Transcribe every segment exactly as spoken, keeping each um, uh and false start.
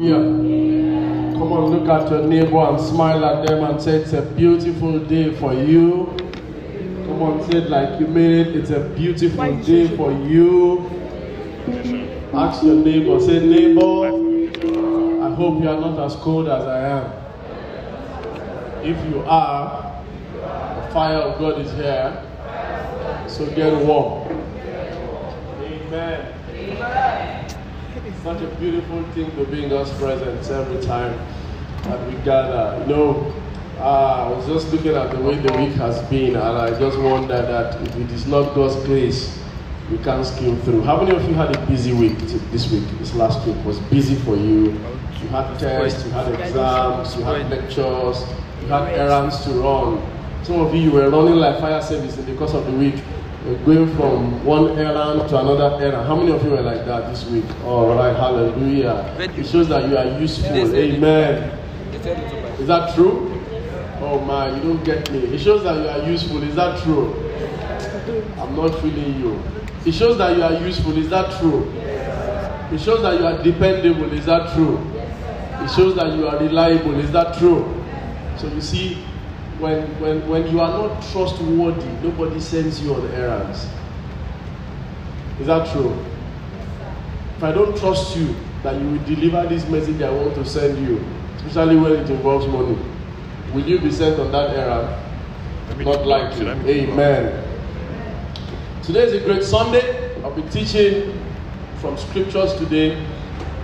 Yeah. Come on, look at your neighbor and smile at them and say, it's a beautiful day for you. Come on, say it like you made it. It's a beautiful day for you. Ask your neighbor, say, neighbor, I hope you are not as cold as I am. If you are, the fire of God is here, so get warm. Amen. Amen. It's such a beautiful thing to be in God's presence every time that we gather. You know, uh, I was just looking at the way the week has been, and I just wonder that if it is not God's grace, we can't skim through. How many of you had a busy week this week? This last week was busy for you. You had tests, you had exams, you had lectures, you had errands to run. Some of you were running like fire service in the course of the week. We're going from one errand to another errand. How many of you were like that this week? All right, hallelujah. It shows that you are useful. Amen. Is that true? Oh man, you don't get me. It shows that you are useful. Is that true? I'm not feeling you. It shows that you are useful. Is that true? It shows that you are dependable. Is that true? It shows that you are reliable. Is that true? So you see, When, when, when you are not trustworthy, nobody sends you on errands. Is that true? If I don't trust you that you will deliver this message I want to send you, especially when it involves money, will you be sent on that errand? Not likely. Amen. Today is a great Sunday. I'll be teaching from scriptures today.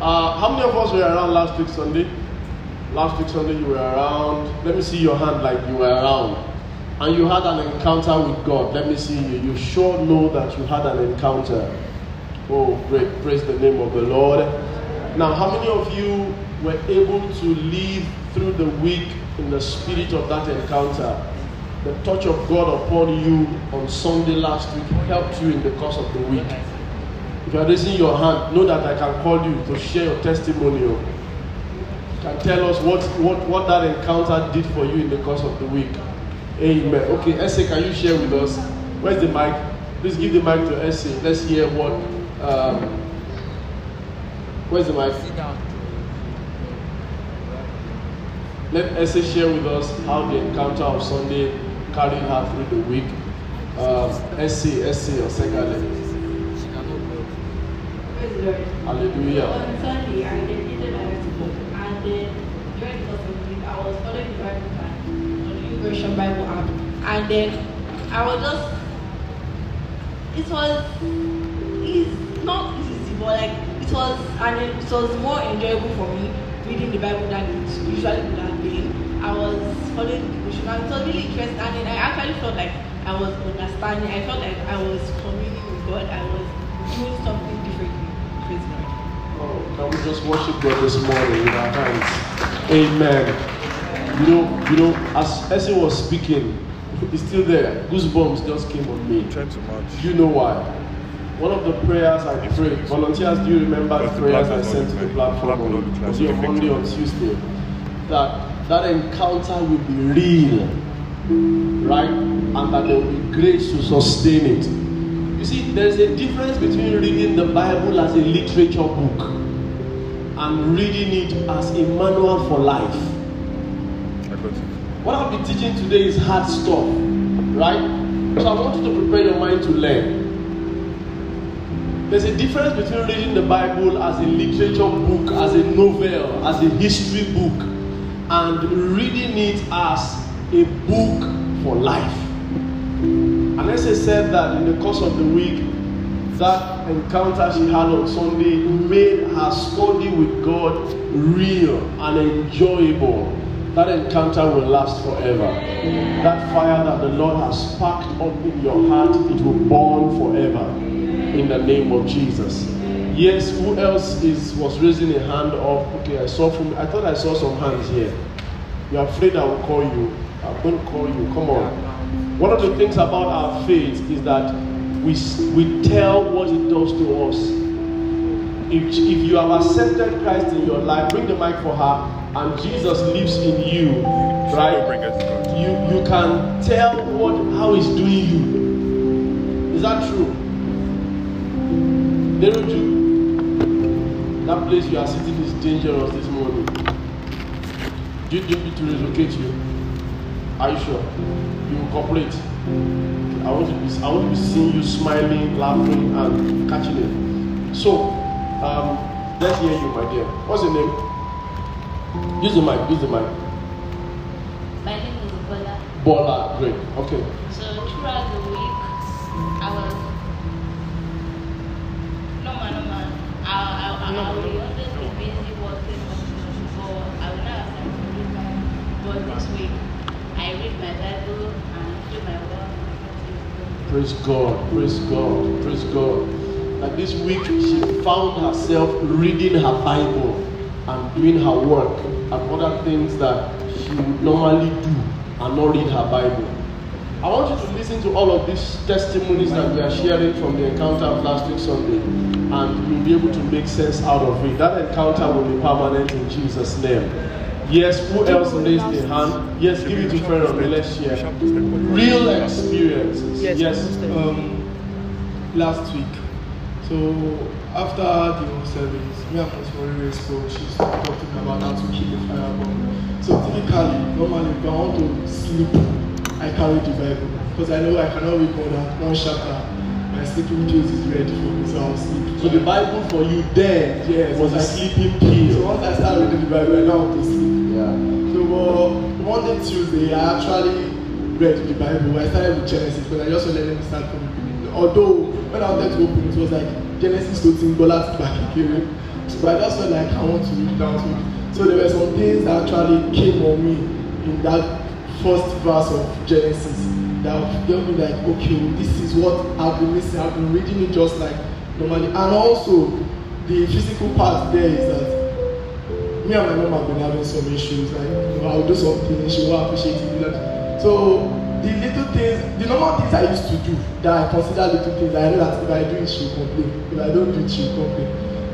Uh, how many of us were around last week Sunday? Last week Sunday you were around. Let me see your hand like you were around. And you had an encounter with God. Let me see you. You sure know that you had an encounter. Oh, great. Praise the name of the Lord. Now, how many of you were able to live through the week in the spirit of that encounter? The touch of God upon you on Sunday last week helped you in the course of the week. If you are raising your hand, know that I can call you to share your testimonial. And tell us what, what, what that encounter did for you in the course of the week. Amen. Okay, Ese, can you share with us? Where's the mic? Please give the mic to Ese. Let's hear what. Um, where's the mic? Sit down. Let Ese share with us how the encounter of Sunday carried her through the week. Um, Ese, Ese, or Segale. Hallelujah. On Sunday, I did Then during the course of the week, I was following the Bible plan on the New Version Bible app, and then I was just, it was, it's not easy, but like it was, and it, it was more enjoyable for me reading the Bible than it usually would have been. I was following the devotion, and it was really interesting, and then I actually felt like I was understanding. I felt like I was communing with God. I was doing something differently. Praise God. Can we just worship God this morning with our hands? Amen. You know, you know, as as he was speaking, it's still there. Goosebumps just came on me. Do you know why? One of the prayers I prayed. Volunteers, do you remember the prayers I sent to the platform on, was it on Monday or Tuesday? That that encounter will be real, right? And that there will be grace to sustain it. You see, there's a difference between reading the Bible as a literature book and reading it as a manual for life. What I'll be teaching today is hard stuff, right? So I want you to prepare your mind to learn. There's a difference between reading the Bible as a literature book, as a novel, as a history book, and reading it as a book for life. And as I said that in the course of the week, that encounter she had on Sunday made her study with God real and enjoyable. That encounter will last forever. That fire that the Lord has sparked up in your heart, it will burn forever in the name of Jesus. Yes, who else is was raising a hand up? Okay, I saw from, I thought I saw some hands here. You're afraid I will call you. I'm going to call you. Come on. One of the things about our faith is that we, we tell what it does to us. If, if you have accepted Christ in your life, bring the mic for her, and Jesus lives in you, right? You, you can tell what how he's doing you. Is that true? They don't do. That place you are sitting is dangerous this morning. Do you need me to relocate you? Are you sure? You will cooperate. I want to be, I want to be seeing you smiling, laughing, and catching it. So, um, let's hear you, my dear. What's your name? Use the mic, use the mic. My name is Bola. Bola, great. Okay. So, throughout the week, I was normal, normal. I, I, I, I will always be busy working before. I will not have time to read my But this week, I read my Bible and do my work. Praise God, praise God, praise God. That this week, she found herself reading her Bible and doing her work and other things that she would normally do and not read her Bible. I want you to listen to all of these testimonies that we are sharing from the encounter of last week Sunday, and you'll be able to make sense out of it. That encounter will be permanent in Jesus' name. Yes, who else raised their hand? Yes, give it to Pharaoh. Let's share real experiences. Yes, um, last week. So after the whole service, me and Fosmore were so she's talking about how to keep the fire burning. So typically, normally if I want to sleep, I carry the Bible, because I know I cannot read more than one chapter. My sleeping pills is ready for me, so I'll sleep. So the Bible for you there yes, was a sleeping pill. So once I start reading the Bible, I know how to sleep. Yeah. So uh, Monday, Tuesday, I actually read the Bible. I started with Genesis, because I just wanted them to start from the beginning. Although, when I wanted to open it, it was like Genesis thirteen, Bola to back again. But I just felt like I want to read down to it. So there were some things that actually came on me in that first verse of Genesis that gave me like, okay, this is what I've been missing. I've been reading it just like normally. And also, the physical part there is that me and my mom have been having some issues. Like, you know, I'll do something and she won't appreciate it. So, the little things, the normal things I used to do that I consider little things, I know that if I do it, she'll complain. If I don't do it, she'll complain.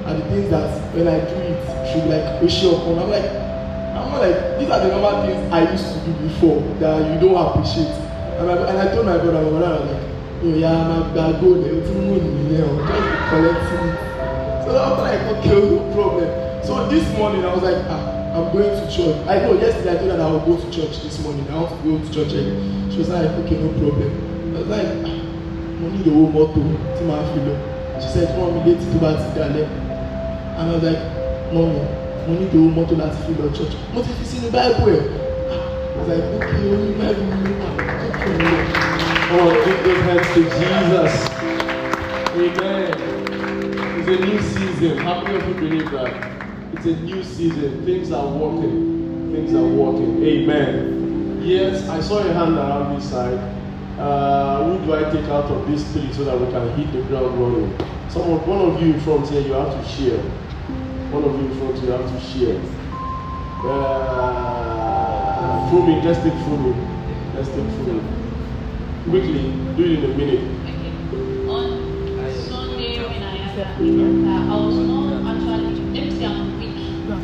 And the things that when I do it, she'll be like, oh, she'll come. I'm like, I'm not like, these are the normal things I used to do before that you don't appreciate. And I, and I told my brother, my brother was like, oh yeah, my bad goal, everything will be there, just collecting it. So I was like, okay, no problem. So this morning I was like, ah, I'm going to church. I know yesterday I told her that I would go to church this morning. I want to go to church again. She was like, okay, no problem. I was like, ah, money the whole motto to my fellow. She said, oh, I'm late to go back to Daniel. And I was like, no. Mo ní ìdòwò mọ́tò láti fi lọ church mo ti fi sínú báìbù ẹ̀ ọ̀sẹ̀ ìpókè orí báìbù mi wà lókè mi. Oh, give those hands to Jesus. Amen. It's a new season. How many of you believe that? It's a new season. Things are working. Things are working. Amen. Yes, I saw a hand around this side. Uh, who do I take out of these three so that we can hit the ground running? Some of, one of you in front here, you have to share. One of you in front, you have to share. Uh, Fumi, let's take Fumi. Let's take Fumi. Quickly, do it in a minute. Okay. On Sunday, when I had that, uh, I was not actually, let me say I'm weak. I was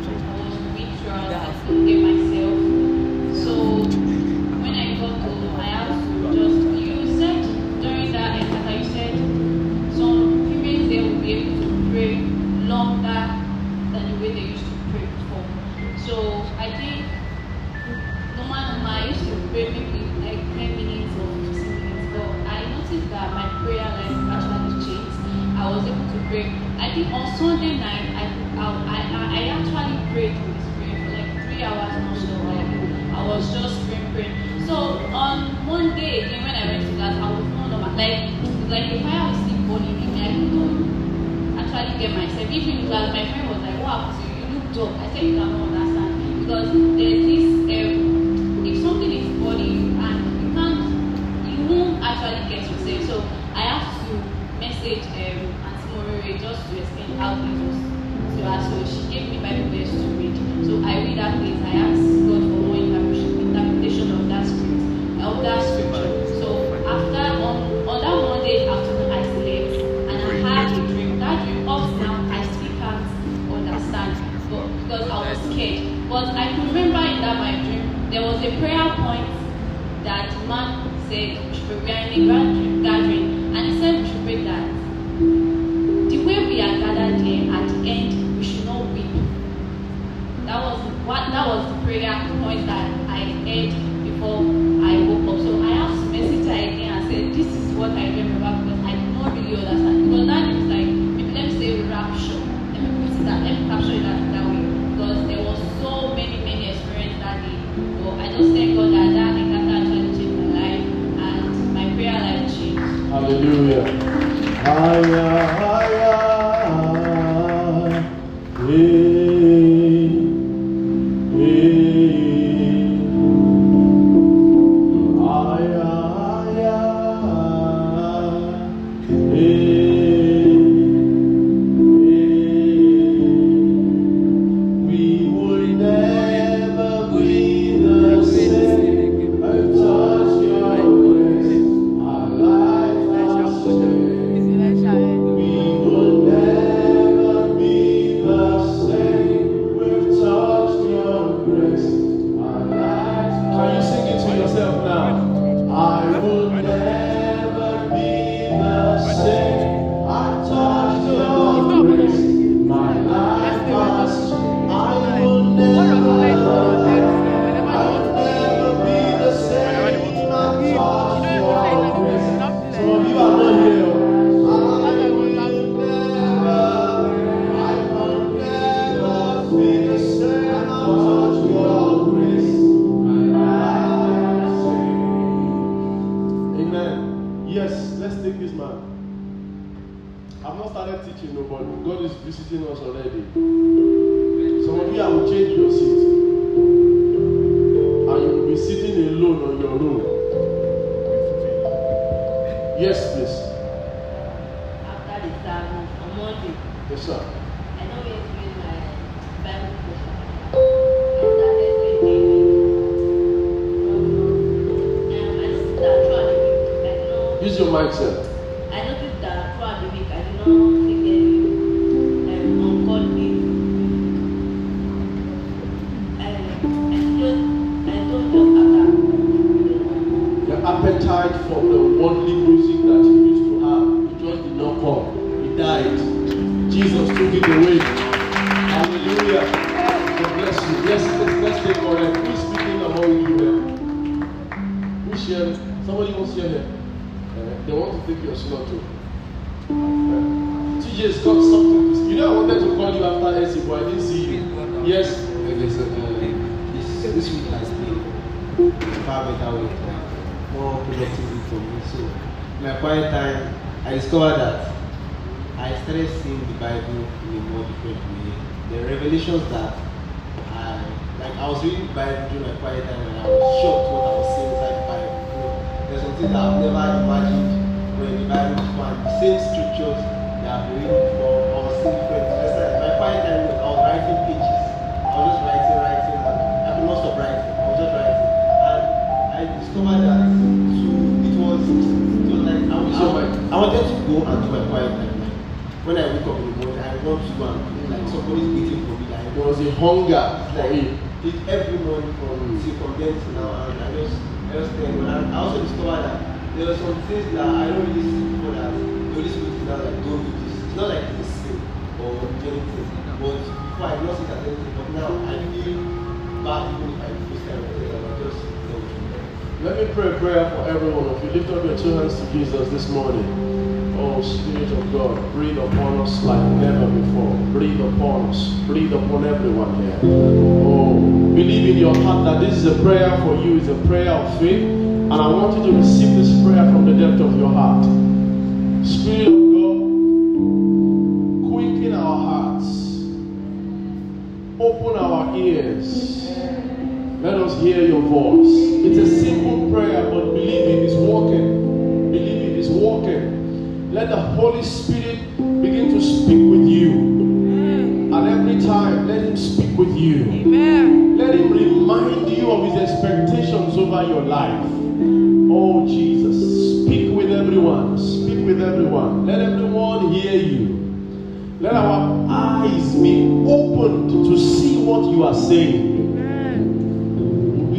weak throughout, I couldn't get myself. So, when I got home, I had to just, you said during that encounter, you said some females, they will be able to pray longer than the way they used to pray before. So I think no man I used to pray maybe like ten minutes or fifteen minutes, but I noticed that my prayer life actually changed. I was able to pray. I think on Sunday night I I, I, I actually prayed with this prayer for like three hours not sure why. I was just praying praying. So on Monday again when I went to class, I was not normal. Like like the fire was still burning in me. I couldn't actually get myself. Even in class, my friend was like, "Wow, so you looked up." I said, "You cannot understand because there's this. Um, if something is burning you, and you can't, you won't actually get yourself." So I have to message um, Auntie Morire just to explain how it was to her. So she gave me Bible verse to read. So I read that place. I asked God for more interpretation of that script, of that scripture. So after on on that Monday afternoon, I slept and I had a dream. Now I still can't understand but because I was scared. But I could remember in that my dream there was a prayer point that the man said we should be in a gathering and he said we should pray that the way we are gathered here at the end we should That was what that was the prayer point that I had before I woke up. So I asked Messenger again and said, this is what I remember because I did not really understand. Because that is like, let me say rapture. Let me put it that, let me capture it that, that way. Because there was so many, many experiences that day. So I just thank God that that encounter actually changed my life and my prayer life changed. Hallelujah. Hallelujah. We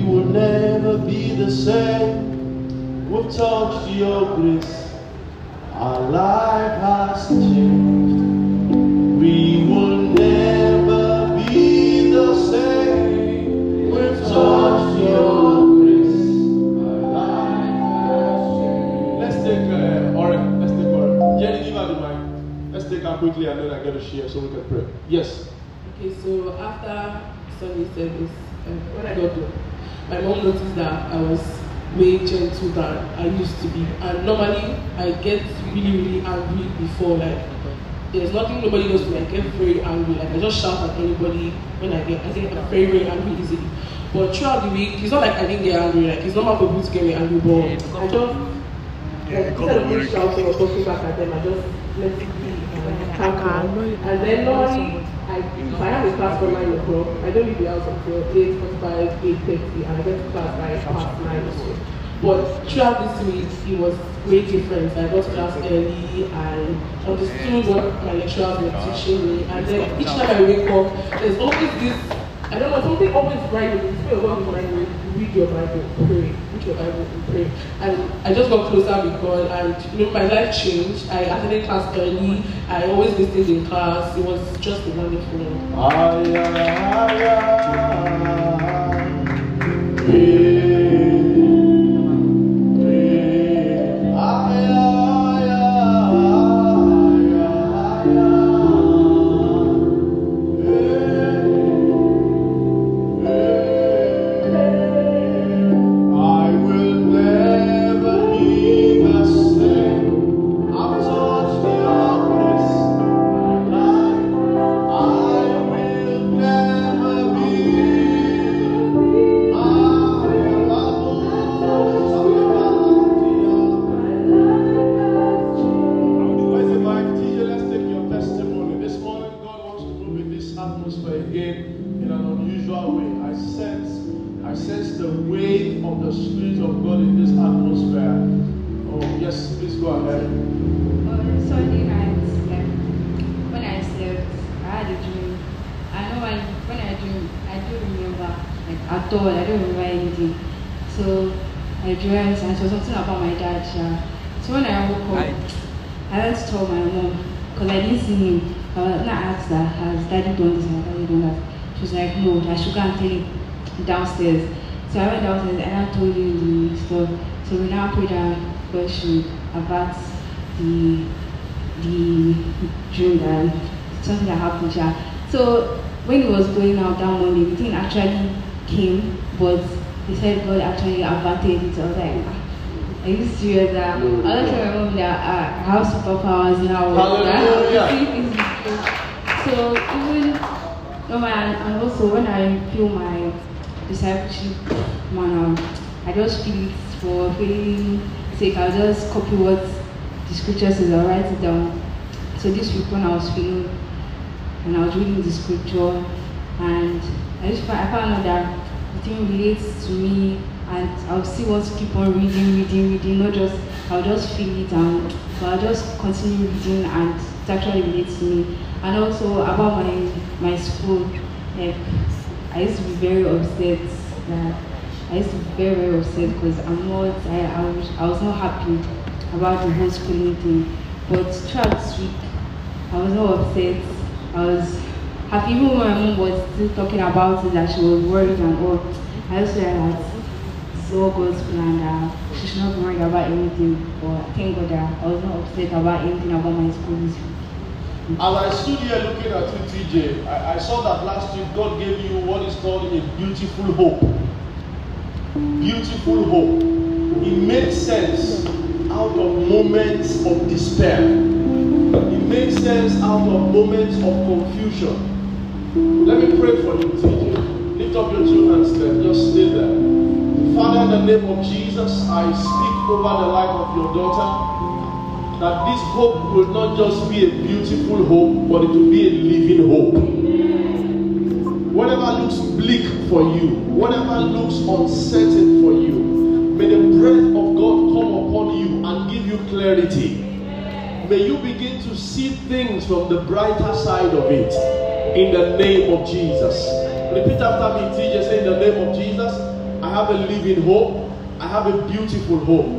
will never be the same. here so we can pray. Yes. Okay, so after Sunday service, uh, when I got home, my mom noticed that I was way gentle than I used to be. And normally, I get really, really angry before. Like, there's nothing nobody does to me. I get very angry. Like, I just shout at anybody when I get. I think I'm very, very angry easily. But throughout the week, it's not like I didn't get angry. Like, it's normal for people to get me angry, but I don't. Like, instead of me shouting or talking back at them, I just let it be and calm down. And then normally, I, if I have a class for nine o'clock, I don't leave the house until eight forty-five, eight thirty, and I get to class by past nine o'clock. But throughout this week, it was way different. I got class early, I understood what my lecturers were teaching me, and then each time I wake up, there's always this. I don't know, something always right with me. Read your Bible, pray. Read your Bible, pray. And I just got closer with God, and you know, my life changed. I attended class early. I always listened in class. It was just a wonderful moment. Ah, yeah, yeah, yeah. Downstairs. So I went downstairs and I told you the stuff. So we now prayed our question about the the dream and something that happened. Yeah. So when it was going out that Monday, the thing actually came, but they said God actually averted it. I was like, are you serious? I was telling my mom that I have superpowers now. So even no man, and also when I feel my discipleship manner, I just feel it for feeling sake. I'll just copy what the scripture says, I'll write it down. So this week when I was feeling and I was reading the scripture, and I just found, I found out that the thing relates to me, and I'll still want to keep on reading, reading, reading, not just, I'll just feel it down, but I'll just continue reading and it actually relates to me. And also about my, my school, like, I used to be very upset that I used to be very, very upset because I'm not, I, I, was, I was not happy about the whole schooling thing. But throughout this week, I was not upset. I was happy, even when my mom was still talking about it, that she was worried and all. I also realized it's all God's plan, that she should not be worried about anything. But thank God that I was not upset about anything about my school this week. As I stood here looking at you, T J, I, I saw that last week God gave you what is called a beautiful hope. Beautiful hope. It made sense out of moments of despair. It made sense out of moments of confusion. Let me pray for you, T J. Lift up your two hands there. Just stay there. Father, in the name of Jesus, I speak over the life of your daughter, that this hope will not just be a beautiful hope, but it will be a living hope. Whatever looks bleak for you, whatever looks uncertain for you, may the breath of God come upon you and give you clarity. May you begin to see things from the brighter side of it, in the name of Jesus. Repeat after me, T J, say, in the name of Jesus, I have a living hope, I have a beautiful hope.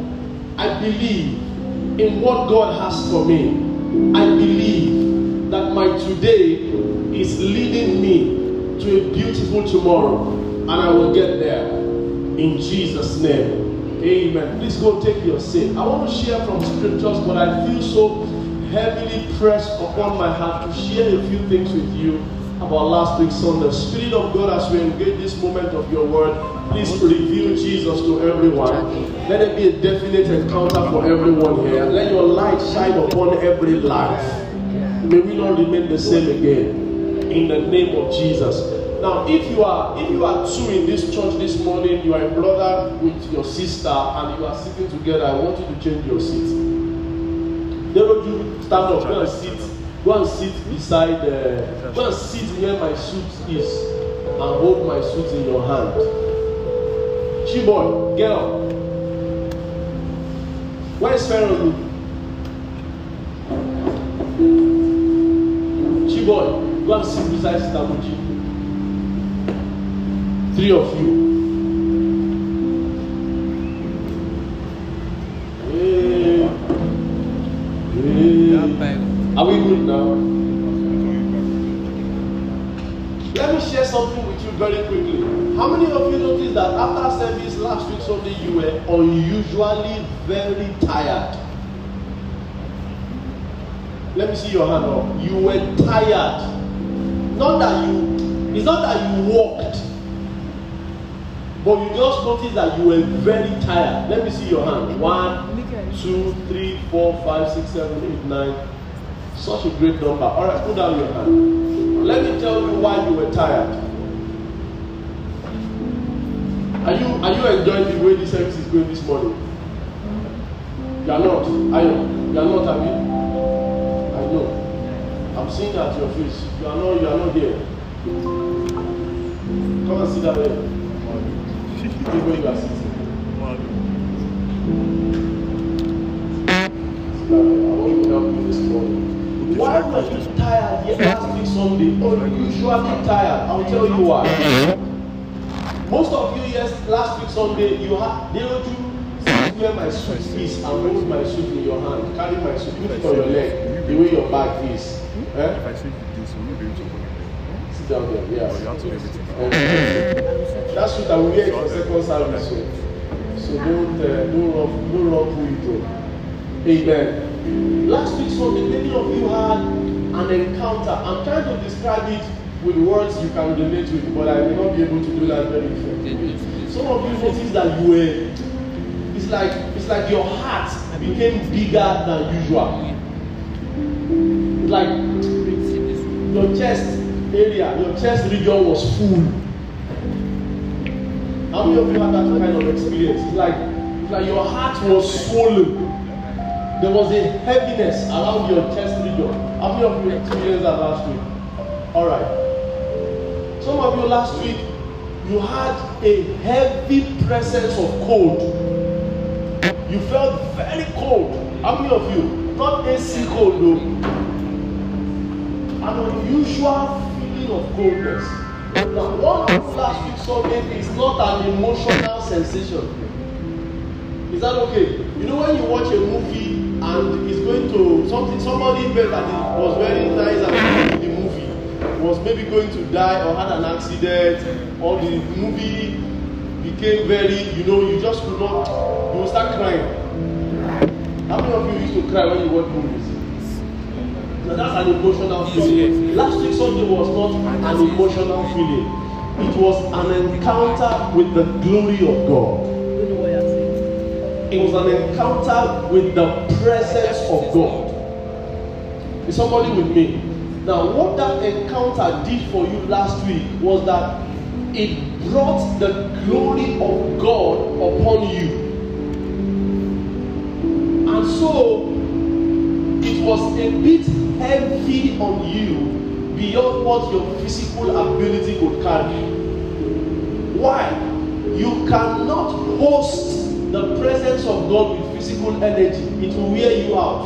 I believe in what God has for me. I believe that my today is leading me to a beautiful tomorrow, and I will get there. In Jesus' name, amen. Please go take your seat. I want to share from scriptures, but I feel so heavily pressed upon my heart to share a few things with you about last week's Sunday. Spirit of God, as we engage this moment of your word, please reveal Jesus to everyone. Let it be a definite encounter for everyone here. Let your light shine upon every life. May we not remain the same again. In the name of Jesus. Now, if you are if you are two in this church this morning, you are a brother with your sister, and you are sitting together, I want you to change your seat. Then when you stand up, go and sit. Go and sit beside. Uh, go and sit where my suit is, and hold my suit in your hand. Chiboy, get up. Where is Pharaoh? Chiboy, go and sit beside Sitamuchi. Three of you. Hey. Hey. Are we good now? Let me share something with you very quickly. How many of you noticed that after service last week Sunday you were unusually very tired? Let me see your hand up. You were tired. Not that you, it's not that you walked. But you just noticed that you were very tired. Let me see your hand. One, two, three, four, five, six, seven, eight, nine. Such a great number. All right, put down your hand. Let me tell you why you were tired. Are you are you enjoying the way this service is going this morning? You are not. Are you? You are not, I mean. I know. I'm seeing at your face. You are not. You are not here. Come and sit down there. Why were you tired yet last week Sunday? Unusually tired. I'll tell you why. Most of you, yes, last week Sunday, you had Deolu sit where my suit is and hold my suit in your hand. Carry my suit, put it on your leg, the way your bag is. If I sit with this, will you be able to hold it? Sit down there, yes. That's what I will wear for second service. So don't uh, don't run don't run through it all. Amen. Last week Sunday, many of you had an encounter. I'm trying to describe it with words you can relate with, but I will not be able to do that very effectively. Some of you noticed that you were. It's like it's like your heart became bigger than usual. It's like your chest area, your chest region was full. How many of you had that kind of experience? It's like, it's like your heart was swollen. There was a heaviness around your chest region. How many of you experienced that last week? All right. Some of you last week, you had a heavy presence of cold. You felt very cold. How many of you? Not A C cold though. An unusual feeling of coldness. Now, one of last week's Sunday is not an emotional sensation. Is that okay? You know when you watch a movie and it's going to something, somebody felt that it was very nice and the movie was maybe going to die or had an accident or the movie became very, you know, you just could not, you will start crying. How many of you used to cry when you watch movies? So that's an emotional feeling. Last week Sunday was not an emotional feeling. It was an encounter with the glory of God. It was an encounter with the presence of God. Is somebody with me? Now, what that encounter did for you last week was that it brought the glory of God upon you. And so, it was a bit heavy on you beyond what your physical ability could carry. Why? You cannot host the presence of God with physical energy. It will wear you out.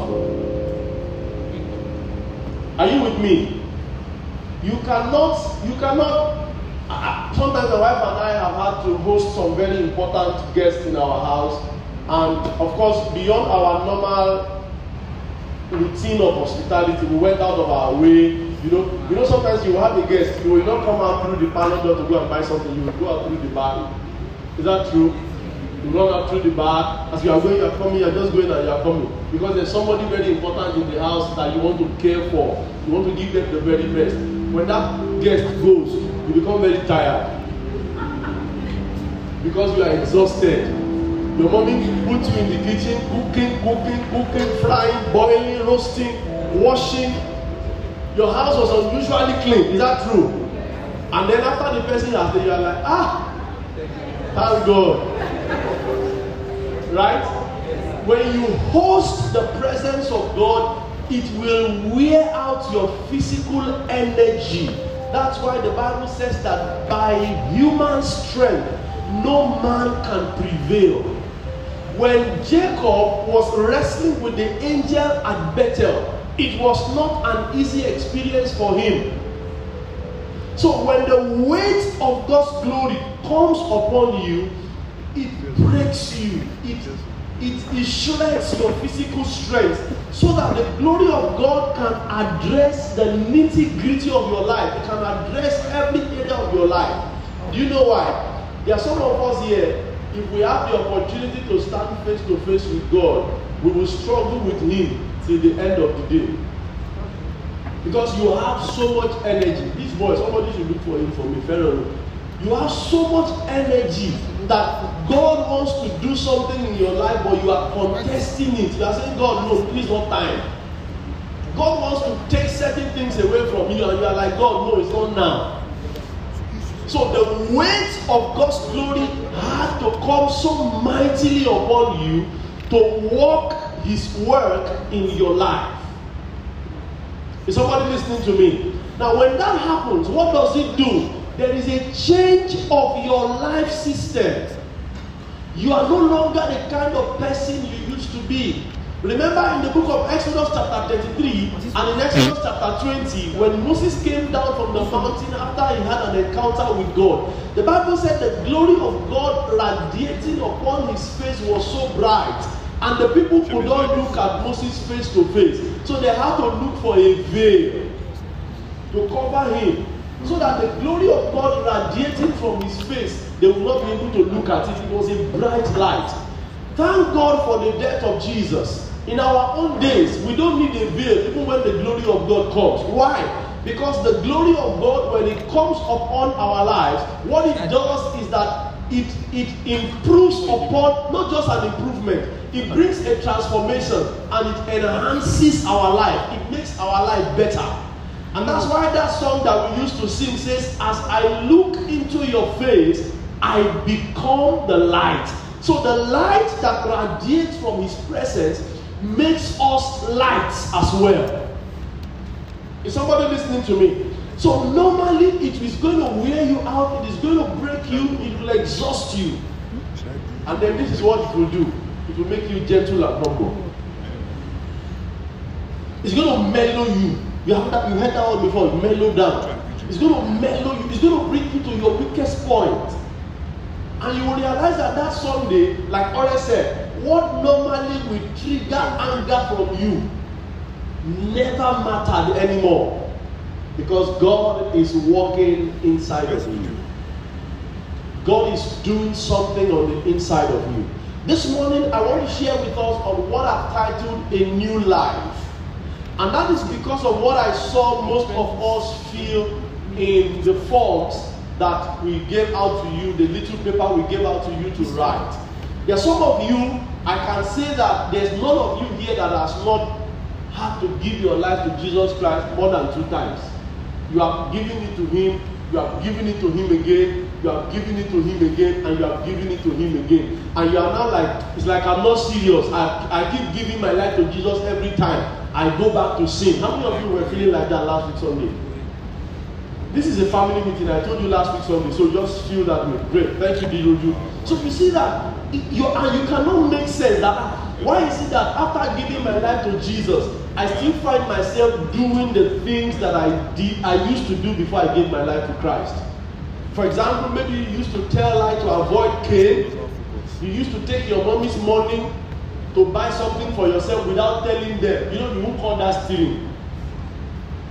Are you with me? You cannot, you cannot, uh, sometimes my wife and I have had to host some very important guests in our house. And of course, beyond our normal routine of hospitality, we went out of our way. You know, you know. Sometimes you have a guest, you will not come out through the parlor door to go and buy something. You will go out through the bar. Is that true? You run out through the back. As you are going, you are coming, you are just going and you are coming. Because there's somebody very important in the house that you want to care for. You want to give them the very best. When that guest goes, you become very tired. Because you are exhausted. Your mommy puts you in the kitchen, cooking, cooking, cooking, frying, boiling, roasting, washing. Your house was unusually clean. Is that true? And then after the person has said, you are like, ah, thank God. Right? When you host the presence of God, it will wear out your physical energy. That's why the Bible says that by human strength, no man can prevail. When Jacob was wrestling with the angel at Bethel, it was not an easy experience for him. So when the weight of God's glory comes upon you, it breaks you. It, it, it shreds your physical strength so that the glory of God can address the nitty-gritty of your life. It can address every area of your life. Do you know why? There are some of us here, if we have the opportunity to stand face to face with God, we will struggle with Him till the end of the day. Because you have so much energy. This boy, somebody should look for him for me, Pharaoh. You have so much energy that God wants to do something in your life, but you are contesting it. You are saying, God, no, please, not time. God wants to take certain things away from you, and you are like, God, no, it's not now. So the weight of God's glory had to come so mightily upon you to work His work in your life. Is somebody listening to me? Now, when that happens, what does it do? There is a change of your life system. You are no longer the kind of person you used to be. Remember in the book of Exodus chapter thirty-three and in Exodus chapter twenty, when Moses came down from the mountain after he had an encounter with God, the Bible said the glory of God radiating upon his face was so bright, and the people could not look at Moses face to face. So they had to look for a veil to cover him, so that the glory of God radiating from his face, they would not be able to look at it. It was a bright light. Thank God for the death of Jesus. In our own days, we don't need a veil even when the glory of God comes. Why? Because the glory of God, when it comes upon our lives, what it does is that It, it improves upon, not just an improvement, it brings a transformation and it enhances our life. It makes our life better. And that's why that song that we used to sing says, as I look into your face, I become the light. So the light that radiates from His presence makes us lights as well. Is somebody listening to me? So normally it is going to wear you out, it is going to break you, it will exhaust you. And then this is what it will do. It will make you gentle and humble. It's going to mellow you. You have that, you heard that word before, mellow down. It's going to mellow you, it's going to bring you to your weakest point. And you will realize that that Sunday, like Ore said, what normally will trigger anger from you never mattered anymore. Because God is working inside of you. God is doing something on the inside of you. This morning, I want to share with us on what I've titled A New Life. And that is because of what I saw most of us feel in the forms that we gave out to you, the little paper we gave out to you to write. There are some of you, I can say that there's none of you here that has not had to give your life to Jesus Christ more than two times. You have given it to Him, you have given it to Him again, you have given it to Him again, and you have given it to Him again. And you are now like, it's like, I'm not serious. I, I keep giving my life to Jesus every time. I go back to sin. How many of you were feeling like that last week Sunday? This is a family meeting. I told you last week Sunday, so just feel that way. Great. Thank you, Deolu. So you see that, you, and you cannot make sense that, why is it that after giving my life to Jesus, I still find myself doing the things that I did, I used to do before I gave my life to Christ? For example, maybe you used to tell lies to avoid Cain. You used to take your mommy's money to buy something for yourself without telling them. You know, you won't call that stealing.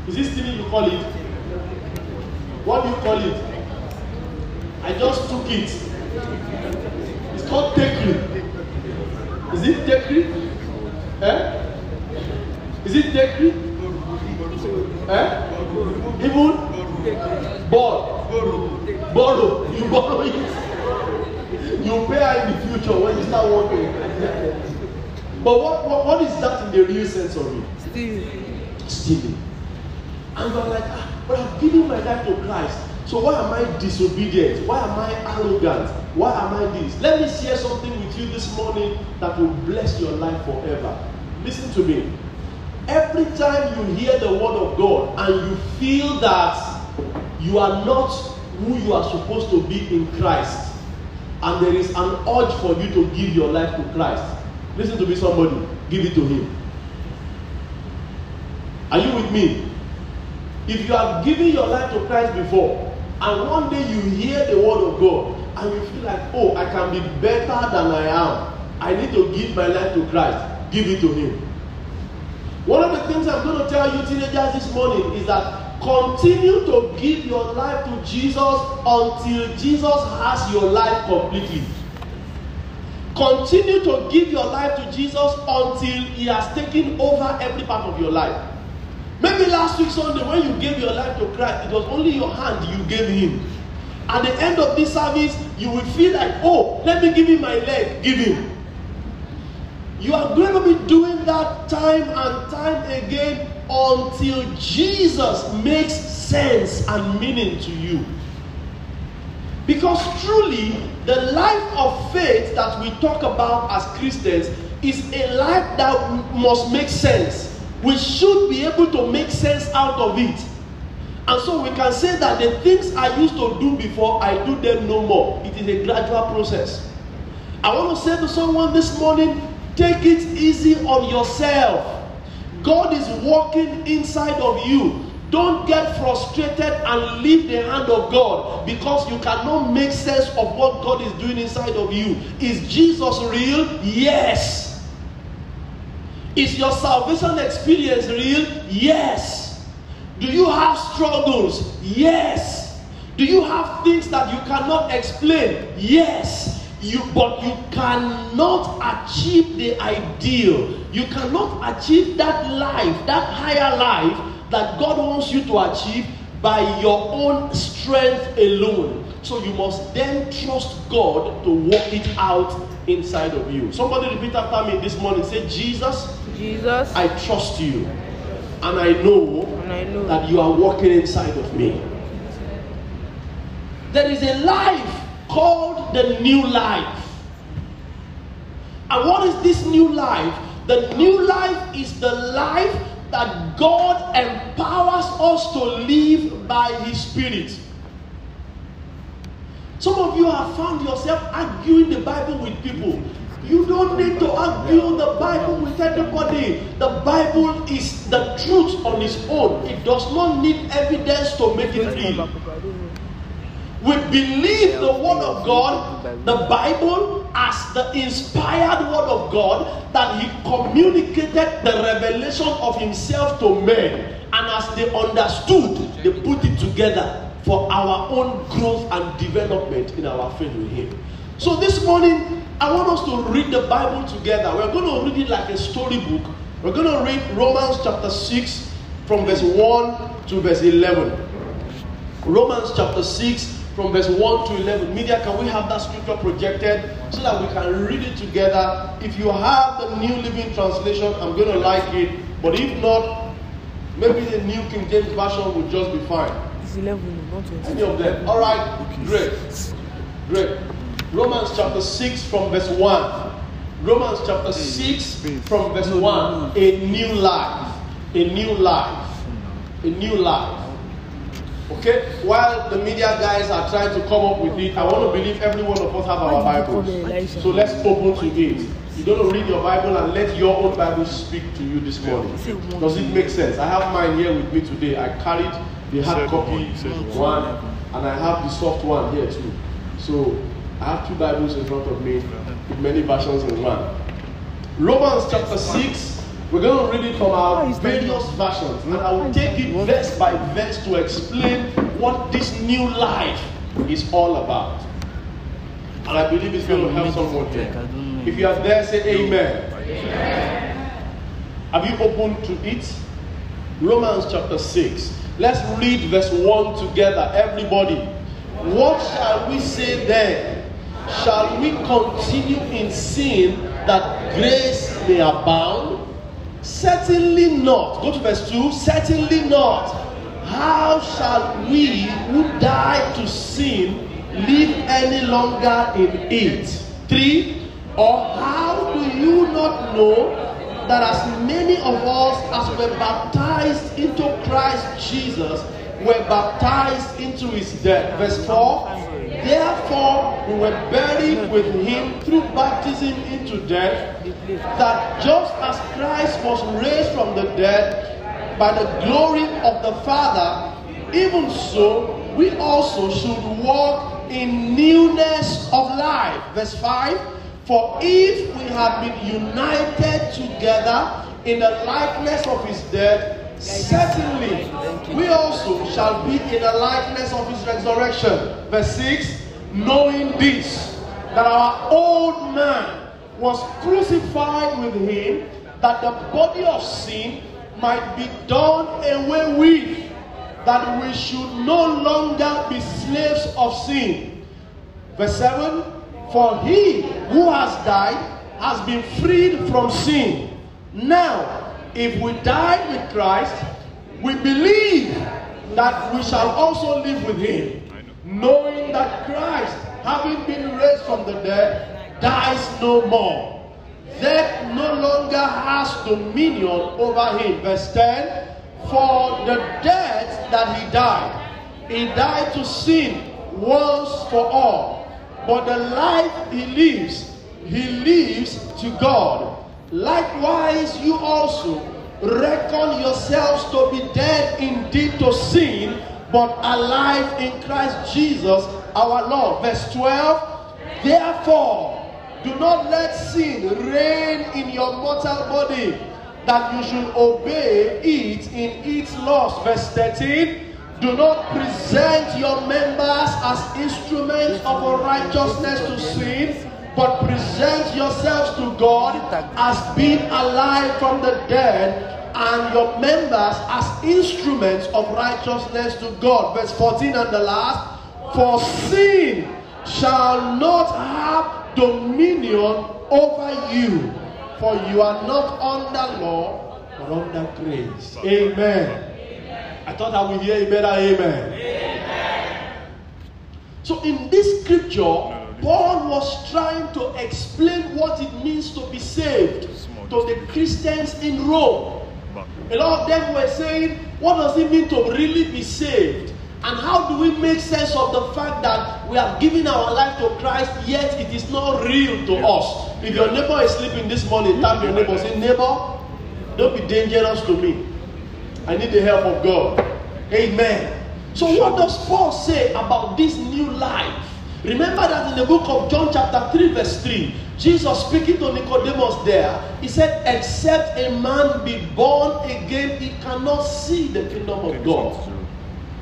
Is it stealing you call it? What do you call it? I just took it. It's called takery. Is it takery? Eh? Is it takery? Eh? Even? Borrow. Borrow. You borrow it. You pay her in the future when you start working. But what, what, what is that in the real sense of it? Stealing. Stealing. And you're like, ah, but I've given my life to Christ. So why am I disobedient? Why am I arrogant? Why am I this? Let me share something with you this morning that will bless your life forever. Listen to me. Every time you hear the word of God and you feel that you are not who you are supposed to be in Christ, and there is an urge for you to give your life to Christ, listen to me, somebody, give it to Him. Are you with me? If you have given your life to Christ before, and one day you hear the word of God, and you feel like, oh, I can be better than I am, I need to give my life to Christ, give it to Him. One of the things I'm going to tell you teenagers this morning is that continue to give your life to Jesus until Jesus has your life completely. Continue to give your life to Jesus until He has taken over every part of your life. Maybe last week Sunday when you gave your life to Christ, it was only your hand you gave Him. At the end of this service, you will feel like, oh, let me give Him my leg, give Him. You are going to be doing that time and time again until Jesus makes sense and meaning to you. Because truly, the life of faith that we talk about as Christians is a life that must make sense. We should be able to make sense out of it. And so we can say that the things I used to do before, I do them no more. It is a gradual process. I want to say to someone this morning, take it easy on yourself. God is working inside of you. Don't get frustrated and leave the hand of God, because you cannot make sense of what God is doing inside of you. Is Jesus real? Yes. Is your salvation experience real? Yes. Do you have struggles? Yes. Do you have things that you cannot explain? Yes. You, but you cannot achieve the ideal. You cannot achieve that life, that higher life that God wants you to achieve by your own strength alone. So you must then trust God to work it out inside of you. Somebody repeat after me this morning. Say, Jesus, Jesus, I trust you, and I know, and I know that you are working inside of me. There is a life called the new life. And what is this new life? The new life is the life that God empowers us to live by His Spirit. Some of you have found yourself arguing the Bible with people. You don't need to argue the Bible with anybody. The Bible is the truth on its own. It does not need evidence to make it real. We believe the Word of God, the Bible, as the inspired Word of God, that He communicated the revelation of Himself to men. And as they understood, they put it together for our own growth and development in our faith with Him. So this morning, I want us to read the Bible together. We're going to read it like a storybook. We're going to read Romans chapter six from verse one to verse eleven. Romans chapter six from verse one to eleven. Media, can we have that scripture projected so that we can read it together? If you have the New Living Translation, I'm going to like it. But if not, maybe the New King James Version would just be fine. Any of them? All right, great, great. Romans chapter six from verse one. Romans chapter six from verse one. A new life, a new life, a new life. Okay. While the media guys are trying to come up with it, I want to believe every one of us have our Bibles. So let's open to it. You don't read your Bible and let your own Bible speak to you this morning. Does it make sense? I have mine here with me today. I carried the hard copy one, and I have the soft one here too. So I have two Bibles in front of me with many versions in one. Romans chapter six, we're going to read it from our various versions, and I will take it verse by verse to explain what this new life is all about. And I believe it's going to help someone here. If you are there, say amen. Amen. Have you opened to it? Romans chapter six. Let's read verse one together, everybody. What shall we say then? Shall we continue in sin that grace may abound? Certainly not. Go to verse two. Certainly not. How shall we who died to sin live any longer in it? Three. Or how do you not know that as many of us as were baptized into Christ Jesus were baptized into his death? Verse four. Therefore we were buried with him through baptism into death, that just as Christ was raised from the dead by the glory of the Father, even so we also should walk in newness of life. Verse five. For if we have been united together in the likeness of his death, certainly we also shall be in the likeness of his resurrection. Verse six, knowing this, that our old man was crucified with him, that the body of sin might be done away with, that we should no longer be slaves of sin. Verse seven, for he who has died has been freed from sin. Now, if we die with Christ, we believe that we shall also live with him, knowing that Christ, having been raised from the dead, dies no more. Death no longer has dominion over him. Verse ten, for the death that he died, he died to sin once for all. But the life he lives, he lives to God. Likewise, you also reckon yourselves to be dead indeed to sin, but alive in Christ Jesus our Lord. Verse twelve, therefore, do not let sin reign in your mortal body, that you should obey it in its lusts. Verse thirteen, do not present your members as instruments of unrighteousness to sin, but present yourselves to God as being alive from the dead, and your members as instruments of righteousness to God. Verse fourteen and the last, for sin shall not have dominion over you, for you are not under law, but under grace. Amen. I thought I would hear a better amen. Amen. So in this scripture, Paul was trying to explain what it means to be saved to the Christians in Rome. A lot of them were saying, what does it mean to really be saved? And how do we make sense of the fact that we have given our life to Christ, yet it is not real to yeah. us? If yeah. your neighbor is sleeping this morning, tap your neighbor. Say, neighbor, don't be dangerous to me. I need the help of God. Amen. So what does Paul say about this new life? Remember that in the book of John chapter three verse three, Jesus speaking to Nicodemus there, he said, except a man be born again, he cannot see the kingdom of God.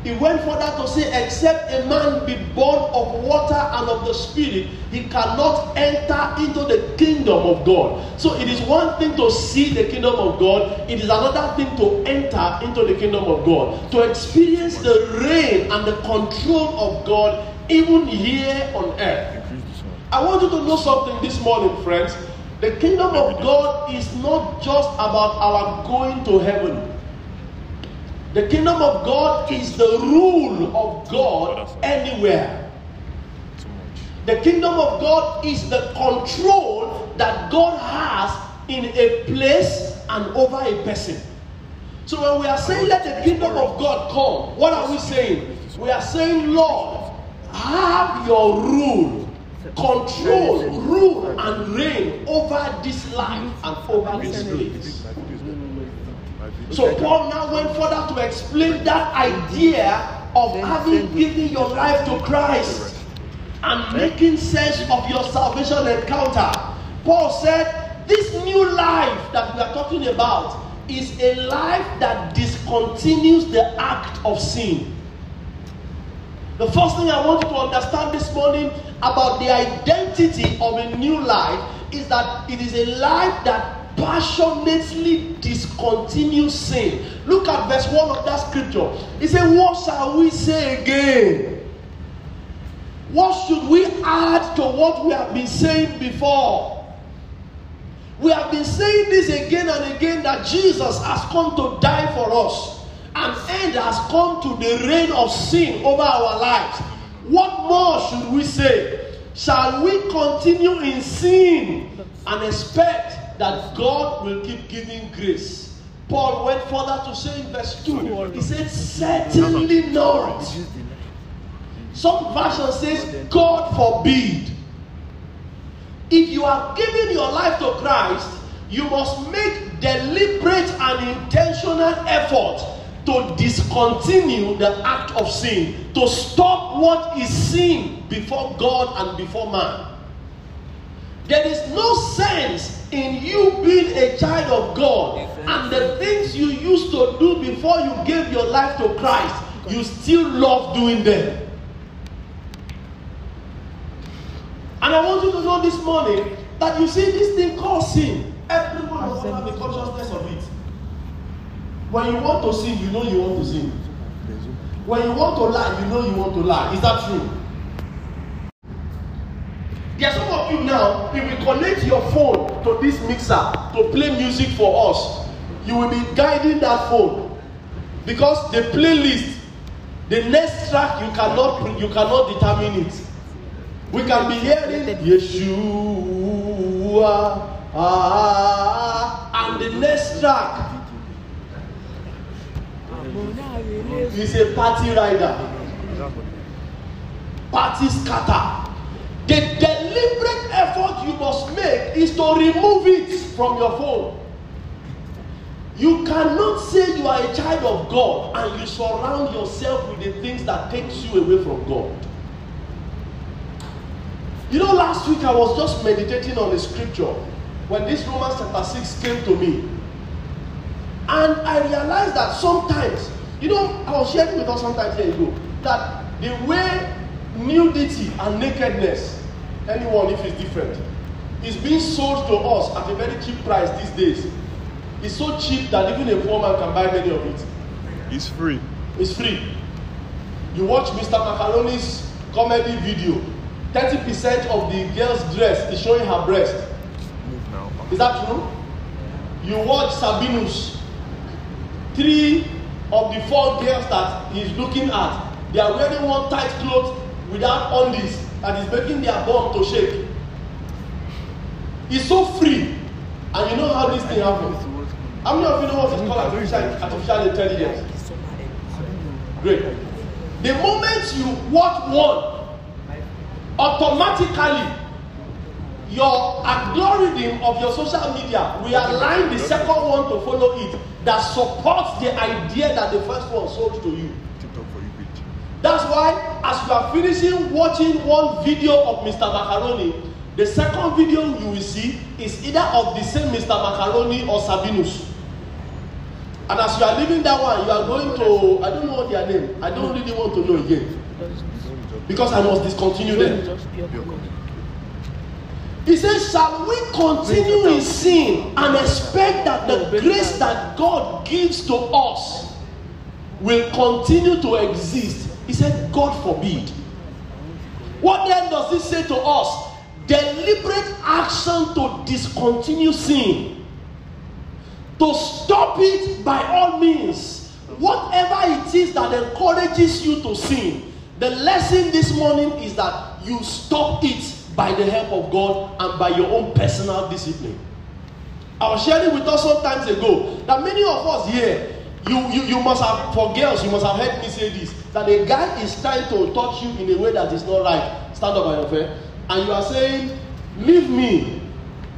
He went further to say, except a man be born of water and of the Spirit, he cannot enter into the kingdom of God. So it is one thing to see the kingdom of God. It is another thing to enter into the kingdom of God. To experience the reign and the control of God even here on earth. I want you to know something this morning, friends. The kingdom of God is not just about our going to heaven. The kingdom of God is the rule of God anywhere. The kingdom of God is the control that God has in a place and over a person. So when we are saying let the kingdom of God come, what are we saying? We are saying, Lord, have your rule, control, rule and reign over this life and over this place. So Paul now went further to explain that idea of having given your life to Christ and making sense of your salvation encounter. Paul said, this new life that we are talking about is a life that discontinues the act of sin. The first thing I want you to understand this morning about the identity of a new life is that it is a life that passionately discontinues sin. Look at verse one of that scripture. It says, what shall we say again? What should we add to what we have been saying before? We have been saying this again and again, that Jesus has come to die for us. An end has come to the reign of sin over our lives. What more should we say? Shall we continue in sin and expect that God will keep giving grace? Paul went further to say in verse two, he said, certainly not. Some version says, God forbid. If you have given your life to Christ, you must make deliberate and intentional effort to discontinue the act of sin, to stop what is sin before God and before man. There is no sense in you being a child of God and the things you used to do before you gave your life to Christ, you still love doing them. And I want you to know this morning that you see this thing called sin. Everyone does not have a consciousness of it. When you want to sin, you know you want to sin. When you want to lie, you know you want to lie. Is that true? There are some of you now, if you connect your phone to this mixer to play music for us, you will be guiding that phone. Because the playlist, the next track, you cannot, you cannot determine it. We can be hearing Yeshua, ah, and the next track, he's a party rider, party scatter. The deliberate effort you must make is to remove it from your phone. You cannot say you are a child of God and you surround yourself with the things that takes you away from God. You know, last week I was just meditating on the scripture when this Romans chapter six came to me. And I realized that sometimes, you know, I was sharing with us sometimes here ago, that the way nudity and nakedness, anyone if it's different, is being sold to us at a very cheap price these days. It's so cheap that even a poor man can buy many of it. It's free. It's free. You watch Mister Macaroni's comedy video, thirty percent of the girl's dress is showing her breast. Is that true? You watch Sabinus, three of the four girls that he's looking at, they are wearing one tight clothes without undies that is making their bum to shake. It's so free. And you know how this thing happens. How many of you know what it's called artificial, artificial intelligence? Great. The moment you watch one, automatically your algorithm of your social media will align the second one to follow it, that supports the idea that the first one sold to you. That's why as you are finishing watching one video of Mister Macaroni, the second video you will see is either of the same Mister Macaroni or Sabinus. And as you are leaving that one, you are going to, I don't know their name, I don't really want to know again, because I must discontinue them. He says, shall we continue in sin and expect that the grace that God gives to us will continue to exist? He said, God forbid. What then does this say to us? Deliberate action to discontinue sin. To stop it by all means. Whatever it is that encourages you to sin. The lesson this morning is that you stop it by the help of God and by your own personal discipline. I was sharing with us some times ago that many of us here, you, you, you must have, for girls, you must have heard me say this, that a guy is trying to touch you in a way that is not right. Stand up by your friend. And you are saying, leave me.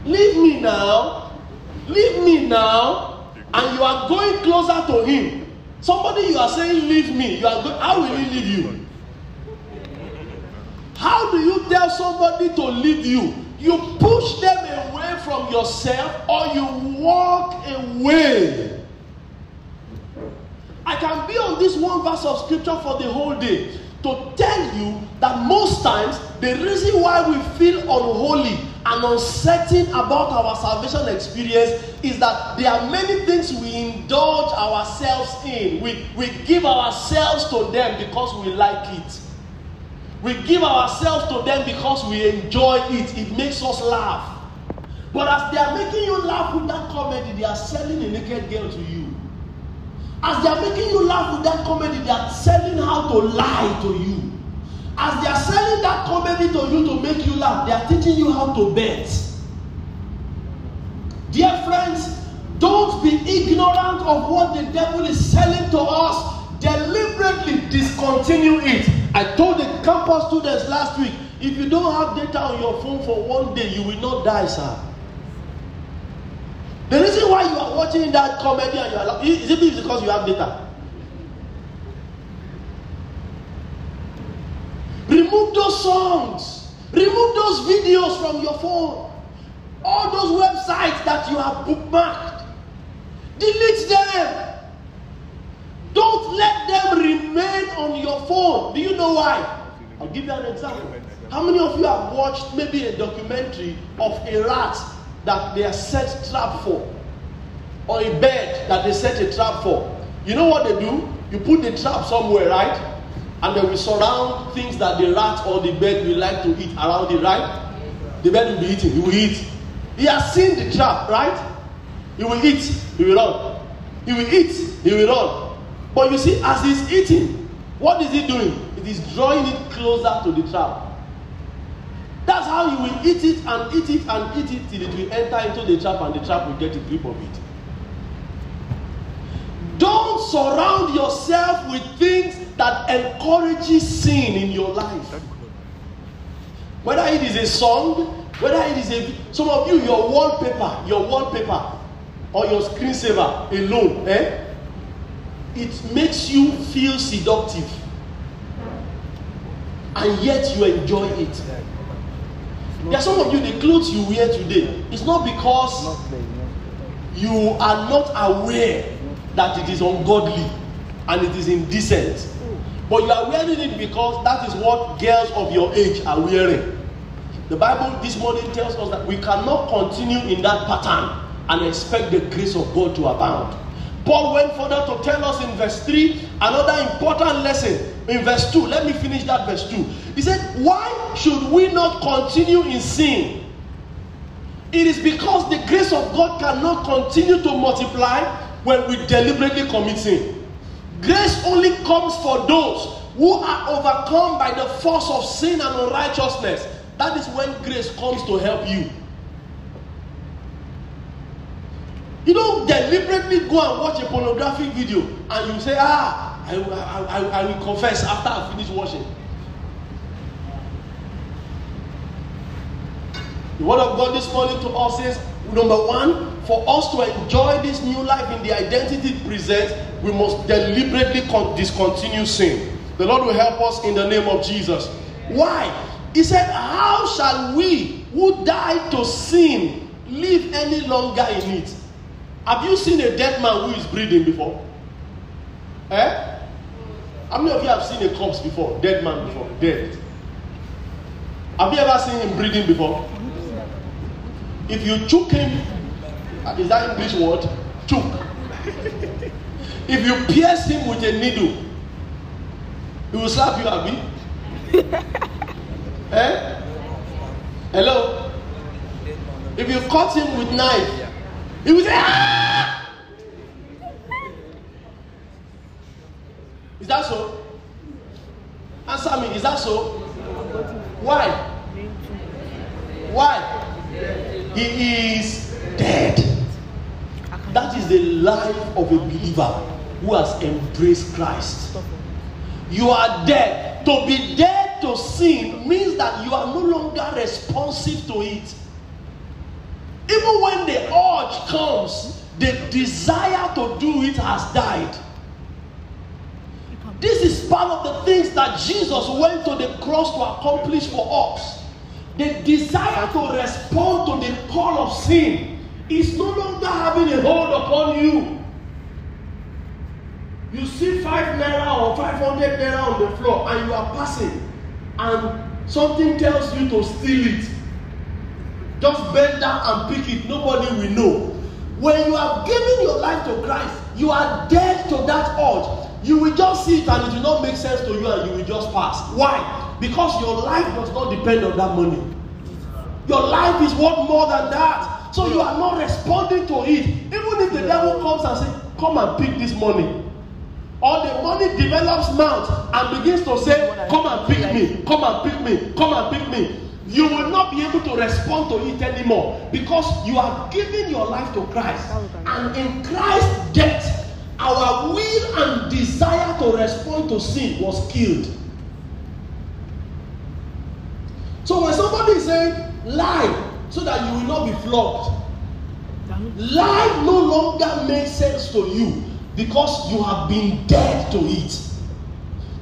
Leave me now. Leave me now. And you are going closer to him. Somebody you are saying, leave me. You are going, how will he leave you? How do you tell somebody to leave you? You push them away from yourself or you walk away. I can be on this one verse of scripture for the whole day. to tell you that most times the reason why we feel unholy and uncertain about our salvation experience is that there are many things we indulge ourselves in. We, we give ourselves to them because we like it. We give ourselves to them because we enjoy it. It makes us laugh. But as they are making you laugh with that comedy, they are selling a naked girl to you. As they are making you laugh with that comedy, they are selling how to lie to you. As they are selling that comedy to you to make you laugh, they are teaching you how to bet. Dear friends, don't be ignorant of what the devil is selling to us. Deliberately discontinue it. I told the campus students last week, if you don't have data on your phone for one day, you will not die, sir. The reason why you are watching that comedy and you are laughing is it because you have data? Remove those songs. Remove those videos from your phone. All those websites that you have bookmarked. Delete them. Don't let them remain on your phone. Do you know why? I'll give you an example. How many of you have watched maybe a documentary of a rat that they are set trap for, or a bird that they set a trap for? You know what they do? You put the trap somewhere, right? And they will surround things that the rat or the bird will like to eat around it, right? The bird will be eating. He will eat. He has seen the trap, right? He will eat. He will run. He will eat. He will run. But you see, as he's eating, what is he doing? It is drawing it closer to the trap. That's how you will eat it and eat it and eat it till it will enter into the trap and the trap will get a grip of it. Don't surround yourself with things that encourages sin in your life. Whether it is a song, whether it is a... Some of you, your wallpaper, your wallpaper or your screensaver alone, eh? It makes you feel seductive. And yet you enjoy it. There are some of you, the clothes you wear today, it's not because you are not aware that it is ungodly and it is indecent. But you are wearing it because that is what girls of your age are wearing. The Bible this morning tells us that we cannot continue in that pattern and expect the grace of God to abound. Paul went further to tell us in verse three, another important lesson. In verse two, let me finish that verse two. He said, why should we not continue in sin? It is because the grace of God cannot continue to multiply when we deliberately commit sin. Grace only comes for those who are overcome by the force of sin and unrighteousness. That is when grace comes to help you. You don't deliberately go and watch a pornographic video and you say, ah, I, I, I, I will confess after I finish washing. The word of God this morning to us says, number one, for us to enjoy this new life in the identity it presents, we must deliberately con- discontinue sin. The Lord will help us in the name of Jesus. Why? He said, how shall we who died to sin live any longer in it? Have you seen a dead man who is breathing before? Eh? How many of you have seen a corpse before? Dead man before? Dead. Have you ever seen him breathing before? If you choke him, is that English word? Choke. If you pierce him with a needle, he will slap you, Abby. Eh? Hello? If you cut him with knife, he will say, ah! Is that so? Answer me, is that so? Why? Why? He is dead. That is the life of a believer who has embraced Christ. You are dead. To be dead to sin means that you are no longer responsive to it. Even when the urge comes, the desire to do it has died. This is part of the things that Jesus went to the cross to accomplish for us. The desire to respond to the call of sin is no longer having a hold upon you. You see five naira or five hundred naira on the floor and you are passing and something tells you to steal it. Just bend down and pick it. Nobody will know. When you have given your life to Christ, you are dead to that urge. You will just see it and it will not make sense to you and you will just pass. Why? Because your life does not depend on that money. Your life is worth more than that. So you are not responding to it. Even if the devil comes and says, come and pick this money. Or the money develops mouth and begins to say, come and pick me, come and pick me, come and pick me. You will not be able to respond to it anymore because you have given your life to Christ. And in Christ's death, our will and desire to respond to sin was killed. So when somebody is saying, lie so that you will not be flogged, lie no longer makes sense to you because you have been dead to it.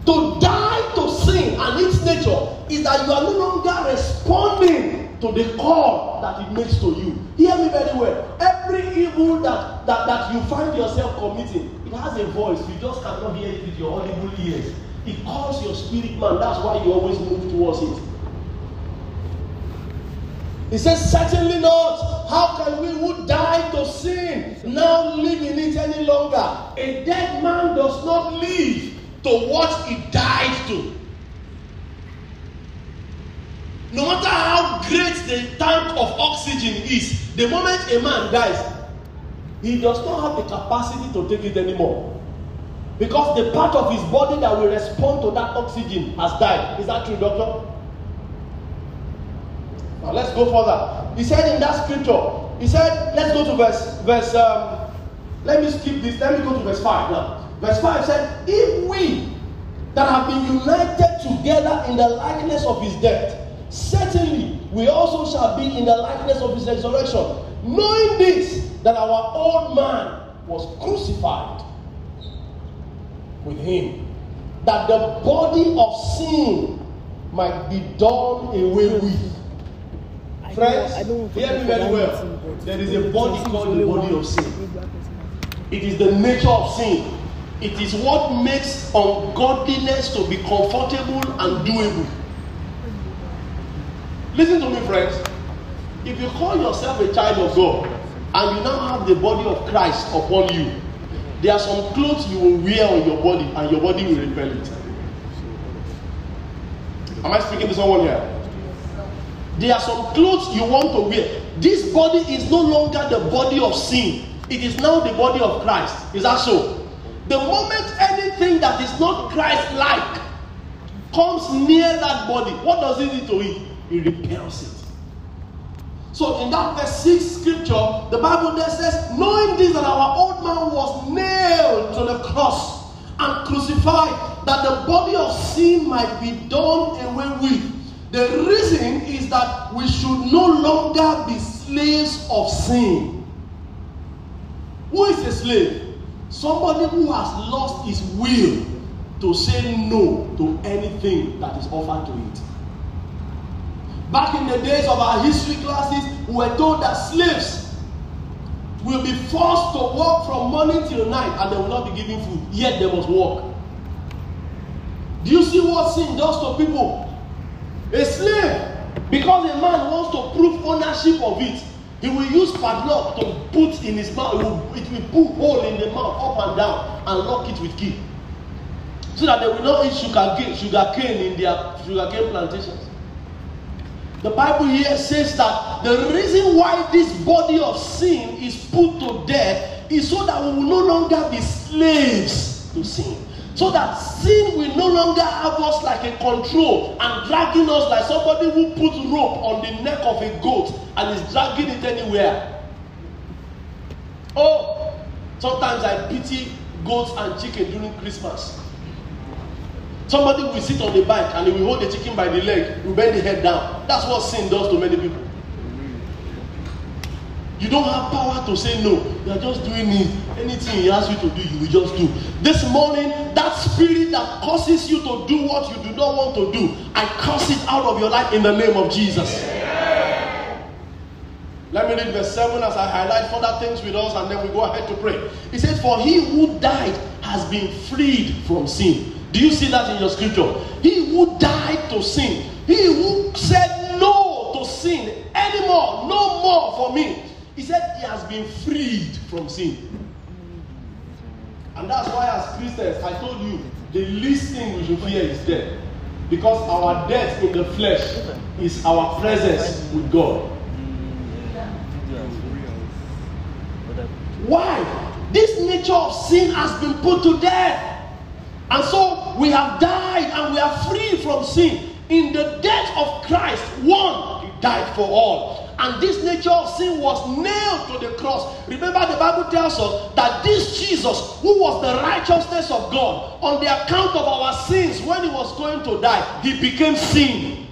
To die to sin and its nature is that you are no longer responding to the call that it makes to you. Hear me very well. Every evil that, that, that you find yourself committing, it has a voice. You just cannot hear it with your audible ears. It calls your spirit man. That's why you always move towards it. He says, certainly not. How can we who died to sin now live in it any longer? A dead man does not live to what he died to. No matter how great the tank of oxygen is, the moment a man dies, he does not have the capacity to take it anymore. Because the part of his body that will respond to that oxygen has died. Is that true, doctor? Now let's go further. He said in that scripture, he said, let's go to verse, verse um, let me skip this, let me go to verse five now. Verse five said, if we that have been united together in the likeness of his death, certainly we also shall be in the likeness of his resurrection, knowing this, that our old man was crucified with him, that the body of sin might be done away with. Friends, hear me very well. There is a body called the body of sin. It is the nature of sin. It is what makes ungodliness to be comfortable and doable. Listen to me, friends. If you call yourself a child of God and you now have the body of Christ upon you, there are some clothes you will wear on your body and your body will repel it. Am I speaking to someone here? There are some clothes you want to wear. This body is no longer the body of sin. It is now the body of Christ. Is that so? The moment anything that is not Christ-like comes near that body, what does it do to it? It repels it. So in that verse six scripture, the Bible there says, knowing this, that our old man was nailed to the cross and crucified, that the body of sin might be done away with. The reason is that we should no longer be slaves of sin. Who is a slave? Somebody who has lost his will to say no to anything that is offered to it. Back in the days of our history classes, we were told that slaves will be forced to work from morning till night and they will not be given food, yet they must work. Do you see what sin does to people? A slave, because a man wants to prove ownership of it, he will use padlock to put in his mouth. It will put hole in the mouth up and down and lock it with key, so that they will not eat sugar cane, sugar cane in their sugar cane plantations. The Bible here says that the reason why this body of sin is put to death is so that we will no longer be slaves to sin. So that sin will no longer have us like a control and dragging us like somebody who puts rope on the neck of a goat and is dragging it anywhere. Oh, sometimes I pity goats and chicken during Christmas. Somebody will sit on the bike and he will hold the chicken by the leg, will bend the head down. That's what sin does to many people. You don't have power to say no. You are just doing it. Anything he asks you to do, you will just do. This morning, that spirit that causes you to do what you do not want to do, I cast it out of your life in the name of Jesus. Yeah. Let me read verse seven as I highlight further things with us and then we go ahead to pray. It says, for he who died has been freed from sin. Do you see that in your scripture? He who died to sin, he who said no to sin anymore, no more for me. He said he has been freed from sin. And that's why as Christians, I told you, the least thing we should fear is death. Because our death in the flesh is our presence with God. Why? This nature of sin has been put to death. And so we have died and we are free from sin. In the death of Christ, one, he died for all. And this nature of sin was nailed to the cross. Remember, the Bible tells us that this Jesus, who was the righteousness of God, on the account of our sins, when he was going to die, he became sin.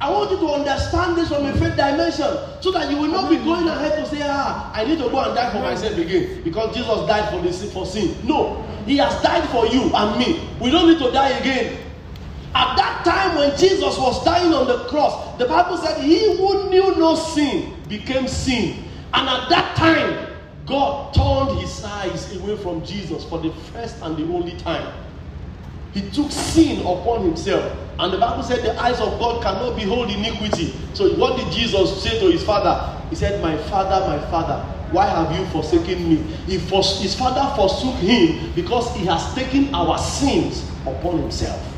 I want you to understand this from a faith dimension, so that you will not be going ahead to say, ah, I need to go and die for myself again, because Jesus died for the sin, for sin. No, he has died for you and me. We don't need to die again. At that time when Jesus was dying on the cross, the Bible said he who knew no sin became sin. And at that time, God turned his eyes away from Jesus for the first and the only time. He took sin upon himself. And the Bible said the eyes of God cannot behold iniquity. So what did Jesus say to his father? He said, my father, my father, why have you forsaken me? He fors- his father forsook him because he has taken our sins upon himself.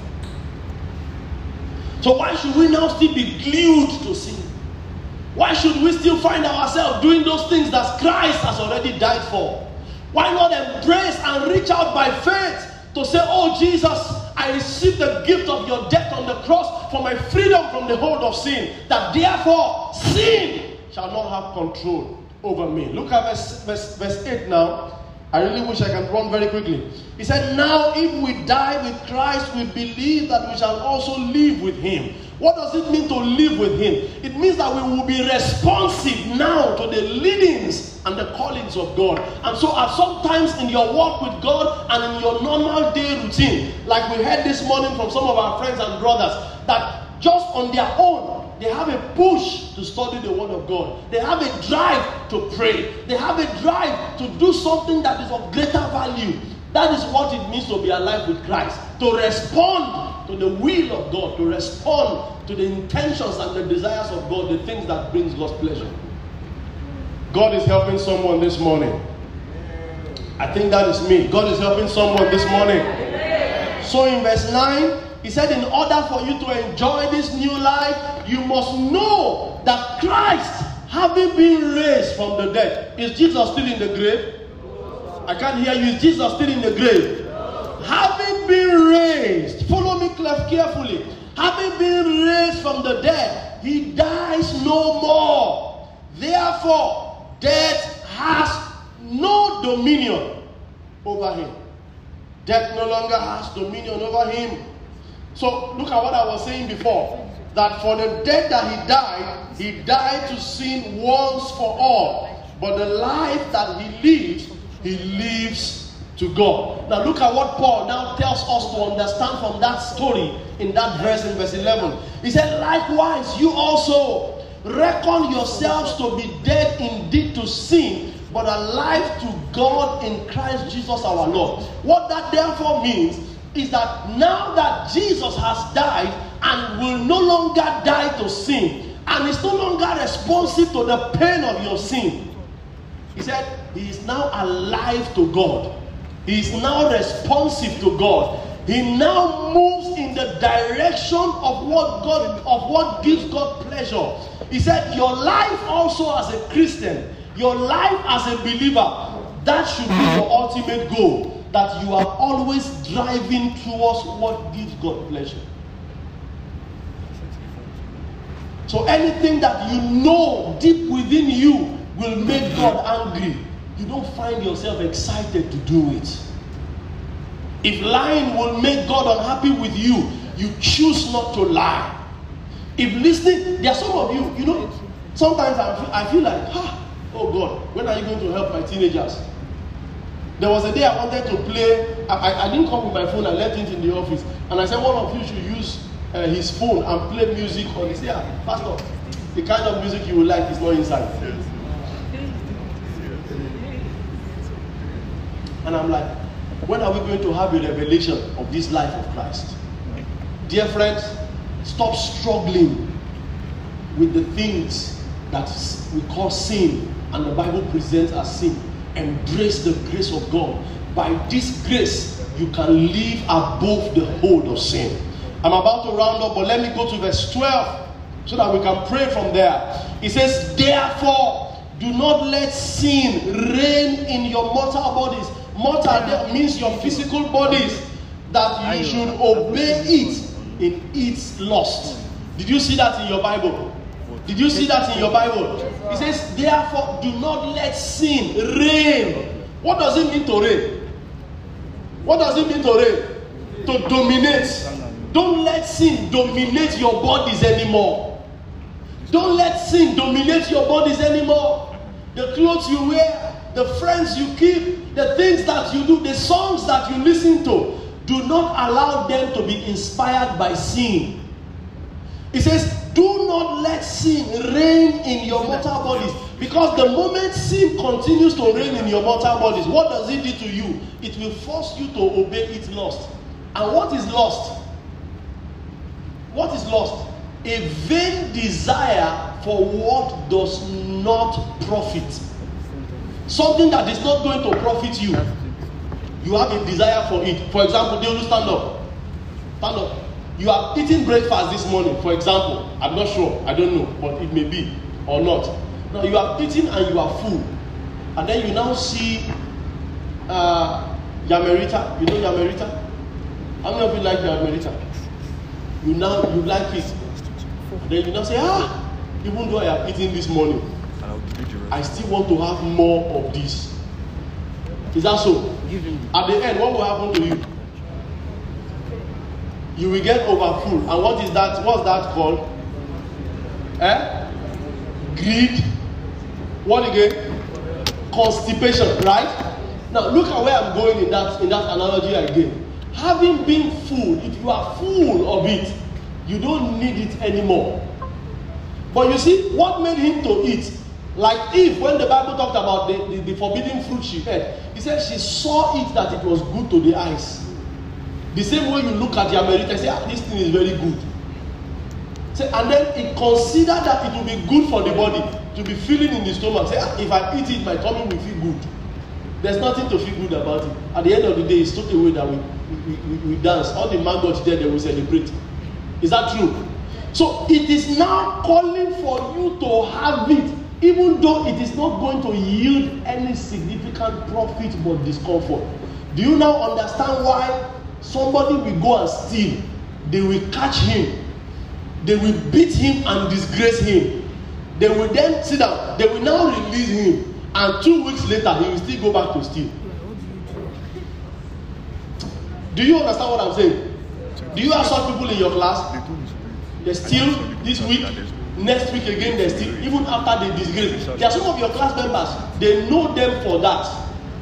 So why should we now still be glued to sin? Why should we still find ourselves doing those things that Christ has already died for? Why not embrace and reach out by faith to say, oh Jesus, I receive the gift of your death on the cross for my freedom from the hold of sin, that therefore sin shall not have control over me. Look at verse, verse, verse eight now. I really wish I can run very quickly. He said, now if we die with Christ, we believe that we shall also live with him. What does it mean to live with him? It means that we will be responsive now to the leadings and the callings of God. And so as sometimes in your walk with God and in your normal day routine, like we heard this morning from some of our friends and brothers, that just on their own, they have a push to study the Word of God. They have a drive to pray. They have a drive to do something that is of greater value. That is what it means to be alive with Christ. To respond to the will of God. To respond to the intentions and the desires of God. The things that brings God's pleasure. God is helping someone this morning. I think that is me. God is helping someone this morning. So in verse nine, he said, in order for you to enjoy this new life, you must know that Christ, having been raised from the dead. Is Jesus still in the grave? I can't hear you. Is Jesus still in the grave? No. Having been raised, follow me carefully. Having been raised from the dead, he dies no more. Therefore, death has no dominion over him. Death no longer has dominion over him. So, look at what I was saying before. That for the death that he died, he died to sin once for all. But the life that he lives, he lives to God. Now, look at what Paul now tells us to understand from that story in that verse in verse eleven. He said, likewise, you also reckon yourselves to be dead indeed to sin, but alive to God in Christ Jesus our Lord. What that therefore means is that now that Jesus has died and will no longer die to sin, and is no longer responsive to the pain of your sin, he said he is now alive to God. He is now responsive to God. He now moves in the direction of what God, of what gives God pleasure. He said your life also as a Christian, your life as a believer, that should be your ultimate goal. That you are always driving towards what gives God pleasure. So anything that you know deep within you will make God angry. You don't find yourself excited to do it. If lying will make God unhappy with you, you choose not to lie. If listening, there are some of you, you know, sometimes I feel, I feel like, ah, oh God, when are you going to help my teenagers? There was a day I wanted to play. I, I, I didn't come with my phone. I left it in the office. And I said, one of you should use uh, his phone and play music on it. He said, ah, Pastor, the kind of music you will like is not inside. And I'm like, when are we going to have a revelation of this life of Christ? Dear friends, stop struggling with the things that we call sin and the Bible presents as sin. Embrace the grace of God. By this grace, you can live above the hold of sin. I'm about to round up, but let me go to verse twelve so that we can pray from there. It says, therefore, do not let sin reign in your mortal bodies. Mortal means your physical bodies, that you should obey it in its lust. Did you see that in your Bible? Did you see that in your Bible? It says, therefore, do not let sin reign. What does it mean to reign? What does it mean to reign? To dominate. Don't let sin dominate your bodies anymore. Don't let sin dominate your bodies anymore. The clothes you wear, the friends you keep, the things that you do, the songs that you listen to, do not allow them to be inspired by sin. It says, do not let sin reign in your mortal bodies. Because the moment sin continues to reign in your mortal bodies, what does it do to you? It will force you to obey its lust. And what is lust? What is lust? A vain desire for what does not profit. Something that is not going to profit you. You have a desire for it. For example, Deolu, stand up. Stand up. You are eating breakfast this morning, for example. I'm not sure. I don't know. But it may be or not. Now, you are eating and you are full. And then you now see uh, Yamerita. You know Yamerita? How many of you like Yamerita? You now, you like it. And then you now say, ah, even though I am eating this morning, I still want to have more of this. Is that so? At the end, what will happen to you? You will get overfull. And what is that? What's that called? Eh? Greed. What again? Constipation, right? Now look at where I'm going in that in that analogy again. Having been full, if you are full of it, you don't need it anymore. But you see, what made him to eat? Like Eve, when the Bible talked about the, the, the forbidden fruit she ate, he said she saw it that it was good to the eyes. The same way you look at the American and say, ah, this thing is very good. Say, and then it considered that it will be good for the body to be feeling in the stomach. Say, ah, if I eat it, my tummy will feel good. There's nothing to feel good about it. At the end of the day, it's not the way that we, we, we, we dance. All the maggots there, they will celebrate. Is that true? So it is now calling for you to have it, even though it is not going to yield any significant profit but discomfort. Do you now understand why somebody will go and steal? They will catch him. They will beat him and disgrace him. They will then sit down. They will now release him. And two weeks later, he will still go back to steal. Do you understand what I'm saying? Do you have such people in your class? They steal this week. Next week again, they still, even after they disgrace. There are some of your class members, they know them for that,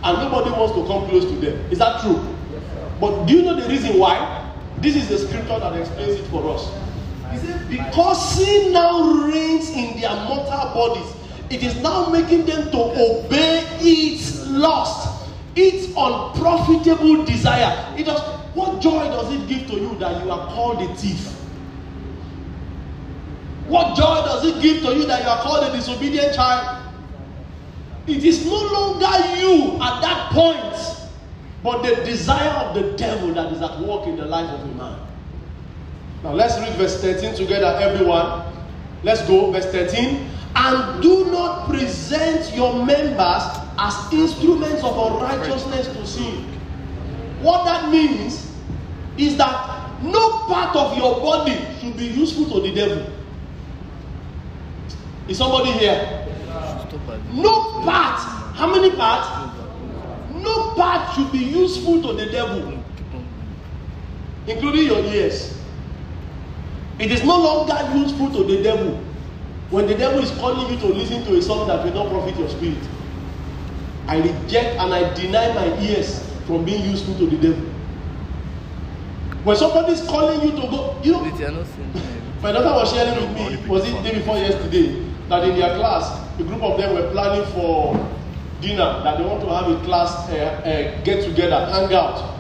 and nobody wants to come close to them. Is that true? Yes, sir. But do you know the reason why? This is the scripture that explains it for us. He said, because sin now reigns in their mortal bodies, it is now making them to obey its lust, its unprofitable desire. It does. What joy does it give to you that you are called a thief? What joy does it give to you that you are called a disobedient child? It is no longer you at that point, but the desire of the devil that is at work in the life of a man. Now let's read verse thirteen together, everyone. Let's go, verse thirteen. And do not present your members as instruments of unrighteousness to sin. What that means is that no part of your body should be useful to the devil. Is somebody here? No part. How many parts? No part should be useful to the devil, including your ears. It is no longer useful to the devil when the devil is calling you to listen to a song that will not profit your spirit. I reject and I deny my ears from being useful to the devil. When somebody is calling you to go, you know. My daughter was sharing with me, was it the day before yesterday, that in their class, a group of them were planning for dinner, that they want to have a class uh, uh, get together, hang out,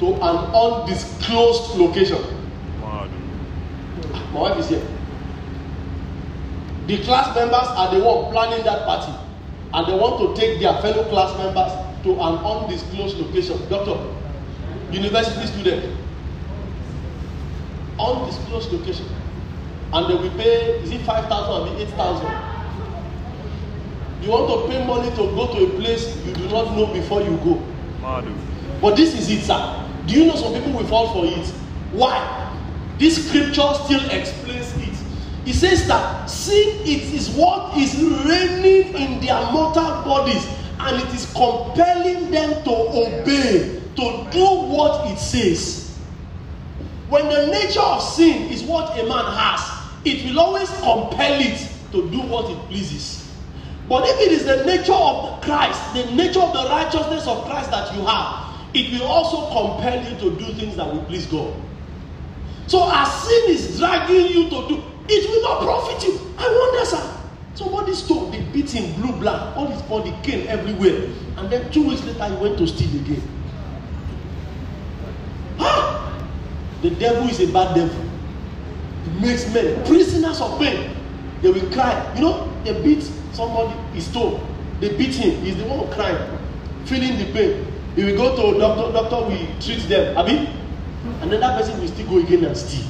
to an undisclosed location. Wow. My wife is here. The class members are the one planning that party, and they want to take their fellow class members to an undisclosed location. Doctor, university student, undisclosed location, and they will pay, is it five thousand or eight thousand? You want to pay money to go to a place you do not know before you go. Madu. But this is it, sir. Do you know some people will fall for it? Why? This scripture still explains it. It says that sin it is what is reigning in their mortal bodies, and it is compelling them to obey, to do what it says. When the nature of sin is what a man has, it will always compel it to do what it pleases. But if it is the nature of Christ, the nature of the righteousness of Christ that you have, it will also compel you to do things that will please God. So as sin is dragging you to do, it will not profit you. I wonder, sir. Somebody stole, they beat him blue, black, all his body came everywhere. And then two weeks later, he went to steal again. Ah! The devil is a bad devil. He makes men prisoners of men. They will cry. You know, they beat somebody, he stole. They beat him. He's the one crying, feeling the pain. He will go to a doctor. Doctor will treat them. I mean, and then that person will still go again and steal.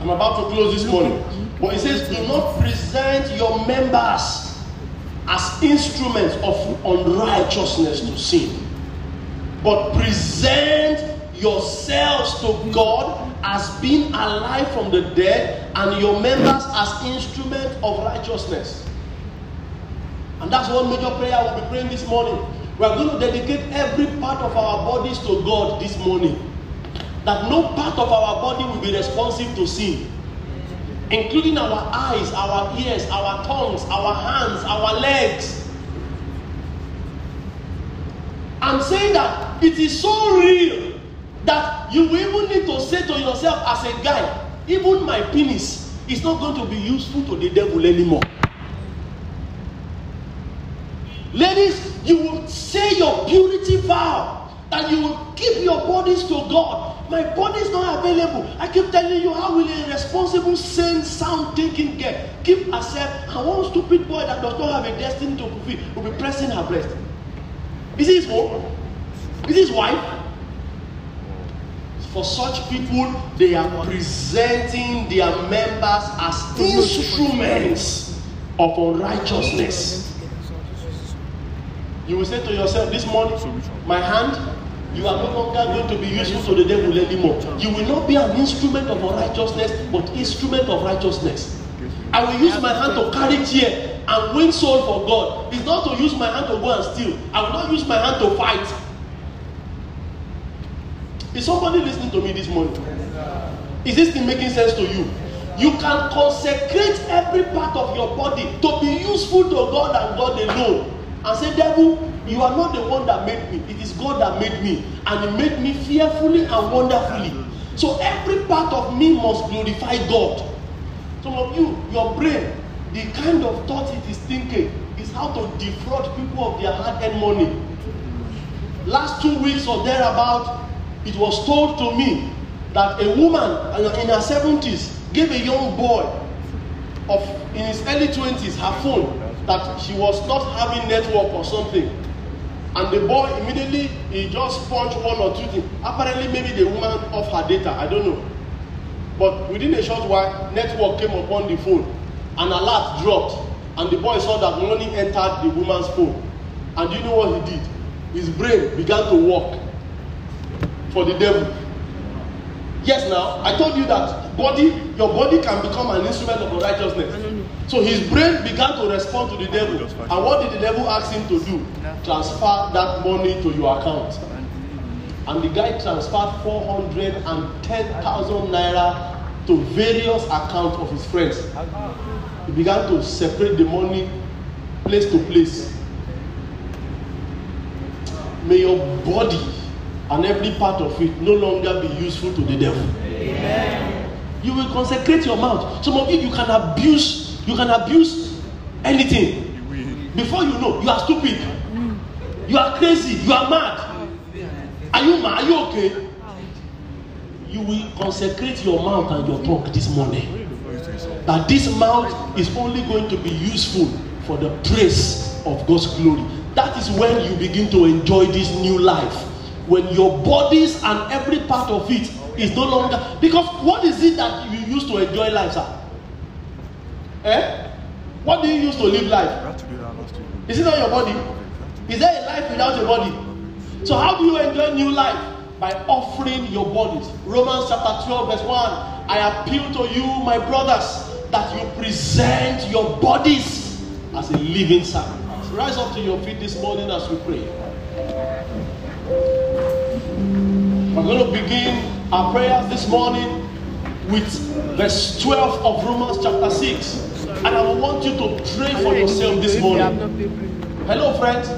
I'm about to close this morning. But it says, do not present your members as instruments of unrighteousness to sin, but present yourselves to God as being alive from the dead, and your members as instrument of righteousness. And that's one major prayer I will be praying this morning. We are going to dedicate every part of our bodies to God this morning. That no part of our body will be responsive to sin, including our eyes, our ears, our tongues, our hands, our legs. I'm saying that it is so real that you will even need to say to yourself as a guy, even my penis is not going to be useful to the devil anymore. Ladies, you will say your purity vow that you will keep your bodies to God. My body is not available. I keep telling you, how will a responsible, sane, sound thinking girl keep herself, and one stupid boy that does not have a destiny to fulfill will be pressing her breast? Is this his home? Is this his wife? For such people, they are presenting their members as instruments of unrighteousness. You will say to yourself this morning, my hand, you are no longer going to be useful to the devil anymore. You will not be an instrument of unrighteousness, but instrument of righteousness. I will use my hand to carry tear and win soul for God. It's not to use my hand to go and steal. I will not use my hand to fight. Is somebody listening to me this morning? Is this thing making sense to you? You can consecrate every part of your body to be useful to God and God alone. And say, devil, you are not the one that made me. It is God that made me. And he made me fearfully and wonderfully. So every part of me must glorify God. Some of you, your brain, the kind of thoughts it is thinking is how to defraud people of their hard-earned money. Last two weeks or thereabout, it was told to me that a woman in her seventies gave a young boy of in his early twenties her phone, that she was not having network or something. And the boy immediately, he just punched one or two things. Apparently, maybe the woman off her data, I don't know. But within a short while, network came upon the phone. An alert dropped. And the boy saw that money entered the woman's phone. And you know what he did? His brain began to work for the devil. Yes, now I told you that body, your body can become an instrument of righteousness. So his brain began to respond to the devil. And what did the devil ask him to do? Transfer that money to your account. And the guy transferred four hundred ten thousand naira to various accounts of his friends. He began to separate the money place to place. May your body and every part of it no longer be useful to the devil. Amen. You will consecrate your mouth. Some of you, you can abuse, you can abuse anything. Before you know, you are stupid. You are crazy. You are mad. Are you mad? Are you okay? You will consecrate your mouth and your tongue this morning. That this mouth is only going to be useful for the praise of God's glory. That is when you begin to enjoy this new life. When your bodies and every part of it is no longer. Because what is it that you used to enjoy life, sir? Eh? What do you use to live life? Is it not your body? Is there a life without your body? So how do you enjoy new life? By offering your bodies. Romans chapter twelve verse one. I appeal to you, my brothers, that you present your bodies as a living sacrifice. Rise up to your feet this morning as we pray. We're going to begin our prayers this morning with verse twelve of Romans chapter six. And I want you to pray for yourself this morning. Hello, friends.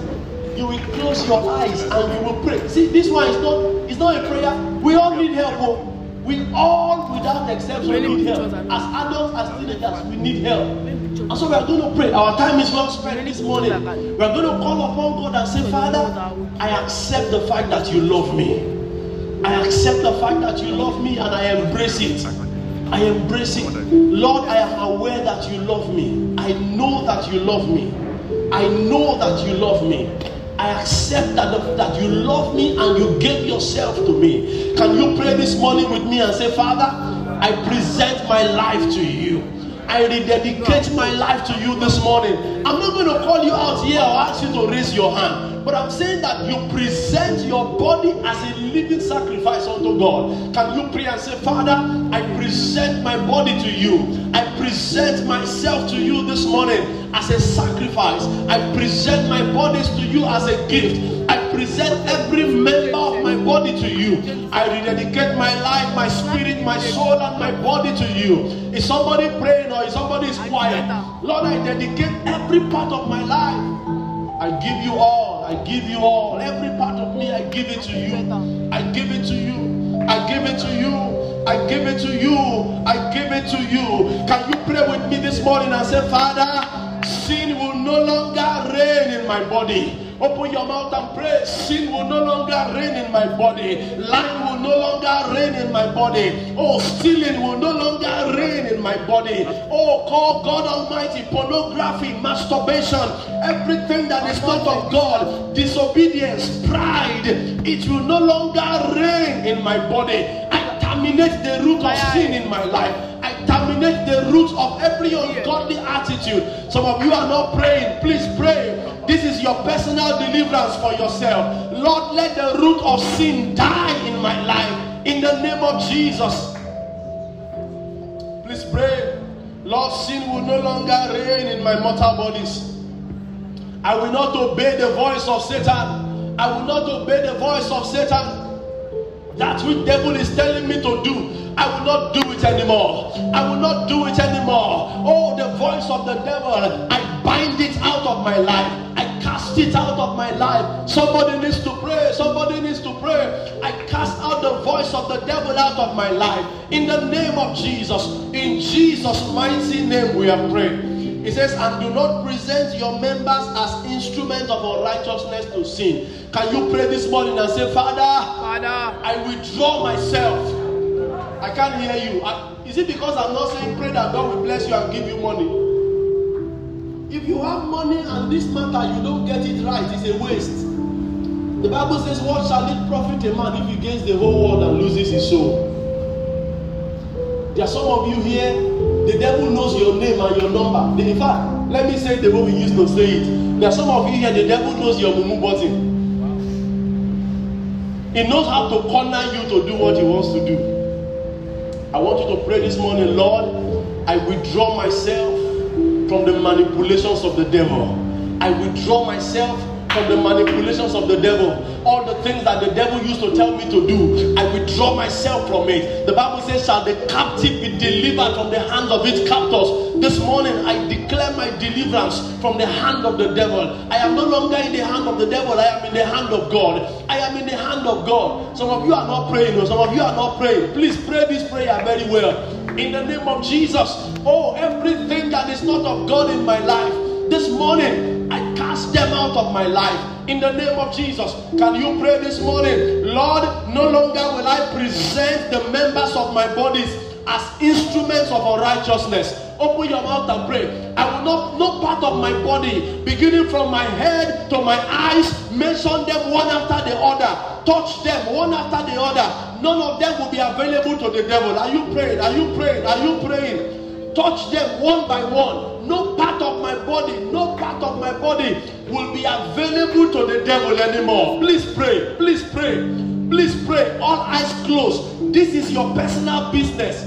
You will close your eyes and you will pray. See, this one is not, it's not a prayer. We all need help. We all, without exception, need help. As adults, as teenagers, we need help. And so we are going to pray. Our time is well spent this morning. We are going to call upon God and say, Father, I accept the fact that you love me. I accept the fact that you love me and I embrace it. I embrace it. Lord, I am aware that you love me. I know that you love me. I know that you love me. I accept that, the, that you love me and you gave yourself to me. Can you pray this morning with me and say, Father, I present my life to you. I rededicate my life to you this morning. I'm not going to call you out here or ask you to raise your hand. But I'm saying that you present your body as a living sacrifice unto God. Can you pray and say, Father, I present my body to you. I present myself to you this morning as a sacrifice. I present my bodies to you as a gift. I present every member of my body to you. I rededicate my life, my spirit, my soul, and my body to you. Is somebody praying or is somebody quiet? Lord, I dedicate every part of my life. I give you all, I give you all, every part of me, I give it to you, I give it to you, I give it to you, I give it to you, I give it to you. Can you pray with me this morning and say, Father, sin will no longer reign in my body. Open your mouth and pray. Sin will no longer reign in my body. Lying will no longer reign in my body. Oh, stealing will no longer reign in my body. Oh, call God Almighty, pornography, masturbation, everything that is not of God, disobedience, pride, it will no longer reign in my body. I terminate the root of sin in my life. Terminate the roots of every ungodly attitude. Some of you are not praying. Please pray. This is your personal deliverance for yourself. Lord, let the root of sin die in my life. In the name of Jesus. Please pray. Lord, sin will no longer reign in my mortal bodies. I will not obey the voice of Satan. I will not obey the voice of Satan. That which devil is telling me to do, I will not do it anymore. I will not do it anymore. Oh, the voice of the devil, I bind it out of my life. I cast it out of my life. Somebody needs to pray. Somebody needs to pray. I cast out the voice of the devil out of my life. In the name of Jesus. In Jesus' mighty name we are praying. It says, and do not present your members as instruments of unrighteousness to sin. Can you pray this morning and say, Father, Father, I withdraw myself. I can't hear you. I, is it because I'm not saying pray that God will bless you and give you money? If you have money and this matter, you don't get it right, it's a waste. The Bible says, what shall it profit a man if he gains the whole world and loses his soul? There are some of you here, the devil knows your name and your number. In fact, let me say it the way we used to say it. There are some of you here, the devil knows your mumu button. He knows how to corner you to do what he wants to do. I want you to pray this morning, Lord, I withdraw myself from the manipulations of the devil. I withdraw myself from the manipulations of the devil. All the things that the devil used to tell me to do, I withdraw myself from it. The Bible says, shall the captive be delivered from the hands of its captors? This morning, I declare my deliverance from the hand of the devil. I am no longer in the hand of the devil. I am in the hand of God. I am in the hand of God. Some of you are not praying. Some of you are not praying. Please pray this prayer very well. In the name of Jesus. Oh, everything that is not of God in my life, This morning, I cast them out of my life in the name of Jesus. Can you pray this morning? Lord, no longer will I present the members of my bodies as instruments of unrighteousness. Open your mouth and pray. I will not, no part of my body, beginning from my head to my eyes, mention them one after the other. Touch them one after the other. None of them will be available to the devil. Are you praying? Are you praying? Are you praying? Touch them one by one. No part of my body, no part of my body will be available to the devil anymore. Please pray. Please pray. Please pray. All eyes closed. This is your personal business.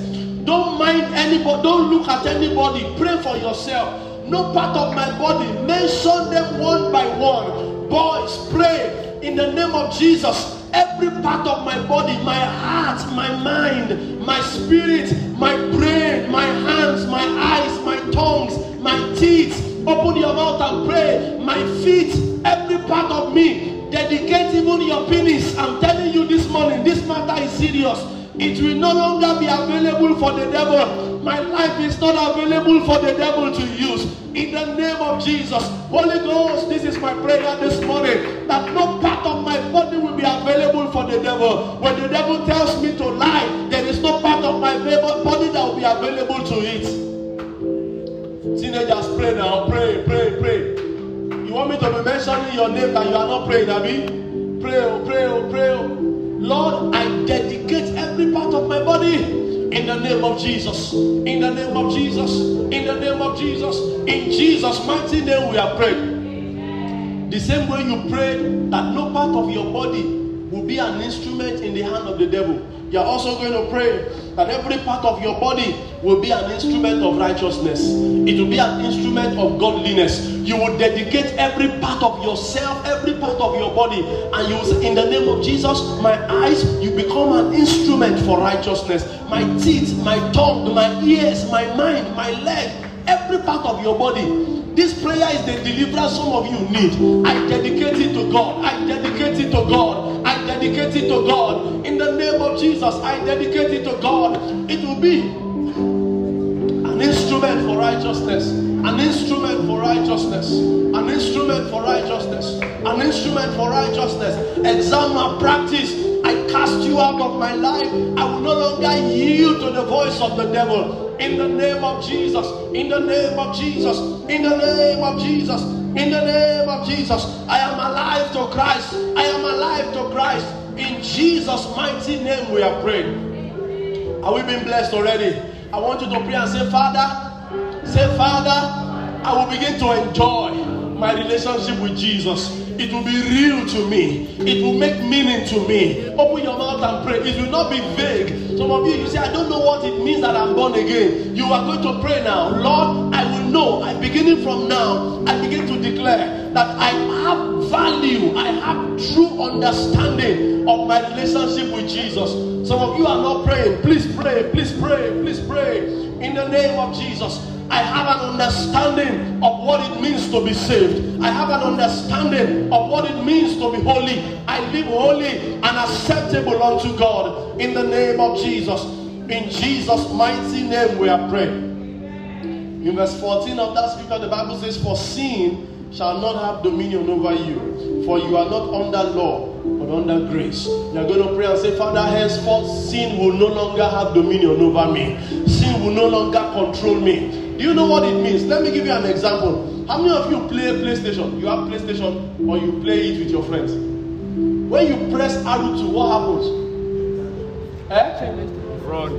Don't mind anybody. Don't look at anybody. Pray for yourself. No part of my body. Mention them one by one. Boys, pray in the name of Jesus. Every part of my body, my heart, my mind, my spirit, my brain, my hands, my eyes, my tongues, my teeth. Open your mouth and pray. My feet, every part of me. Dedicate even your penis. I'm telling you this morning, this matter is serious. It will no longer be available for the devil. My life is not available for the devil to use. In the name of Jesus. Holy Ghost, this is my prayer this morning. That no part of my body will be available for the devil. When the devil tells me to lie, there is no part of my body that will be available to it. Teenagers, pray now. Pray, pray, pray. You want me to be mentioning your name that you are not praying, Abi? Pray, oh, pray, oh, pray, oh. Lord, I dedicate every part of my body in the name of Jesus. In the name of Jesus. In the name of Jesus. In Jesus' mighty name we are praying. The same way you prayed that no part of your body will be an instrument in the hand of the devil. You are also going to pray that every part of your body will be an instrument of righteousness. It will be an instrument of godliness. You will dedicate every part of yourself, every part of your body, and you will say, in the name of Jesus, my eyes, you become an instrument for righteousness. My teeth, my tongue, my ears, my mind, my leg, every part of your body. This prayer is the deliverance some of you need. I dedicate it to God. I dedicate it to God. I dedicate it to God. In the name of Jesus, I dedicate it to God. It will be an instrument for righteousness, an instrument for righteousness, an instrument for righteousness, an instrument for righteousness. Examine my practice. I cast you out of my life. I will no longer yield to the voice of the devil. In the name of Jesus, in the name of Jesus, in the name of Jesus, in the name of Jesus, I am alive to Christ. I am alive to Christ. In Jesus' mighty name we are praying. Are we being blessed already? I want you to pray and say, Father, say, Father, I will begin to enjoy my relationship with Jesus. It will be real to me. It will make meaning to me. Open your mouth and pray. It will not be vague. Some of you, you say, I don't know what it means that I'm born again. You are going to pray now. Lord, I will know. I beginning from now, I begin to declare that I have value. I have true understanding of my relationship with Jesus. Some of you are not praying. Please pray, please pray, please pray. In the name of Jesus, I have an understanding of what it means to be saved. I have an understanding of what it means to be holy. I live holy and acceptable unto God. In the name of Jesus. In Jesus' mighty name we are praying. In verse fourteen of that scripture, the Bible says, for sin shall not have dominion over you, for you are not under law, but under grace. You are going to pray and say, Father, henceforth sin will no longer have dominion over me. Sin will no longer control me. Do you know what it means? Let me give you an example. How many of you play PlayStation? You have PlayStation or you play it with your friends? When you press R two, what happens? Eh? Run.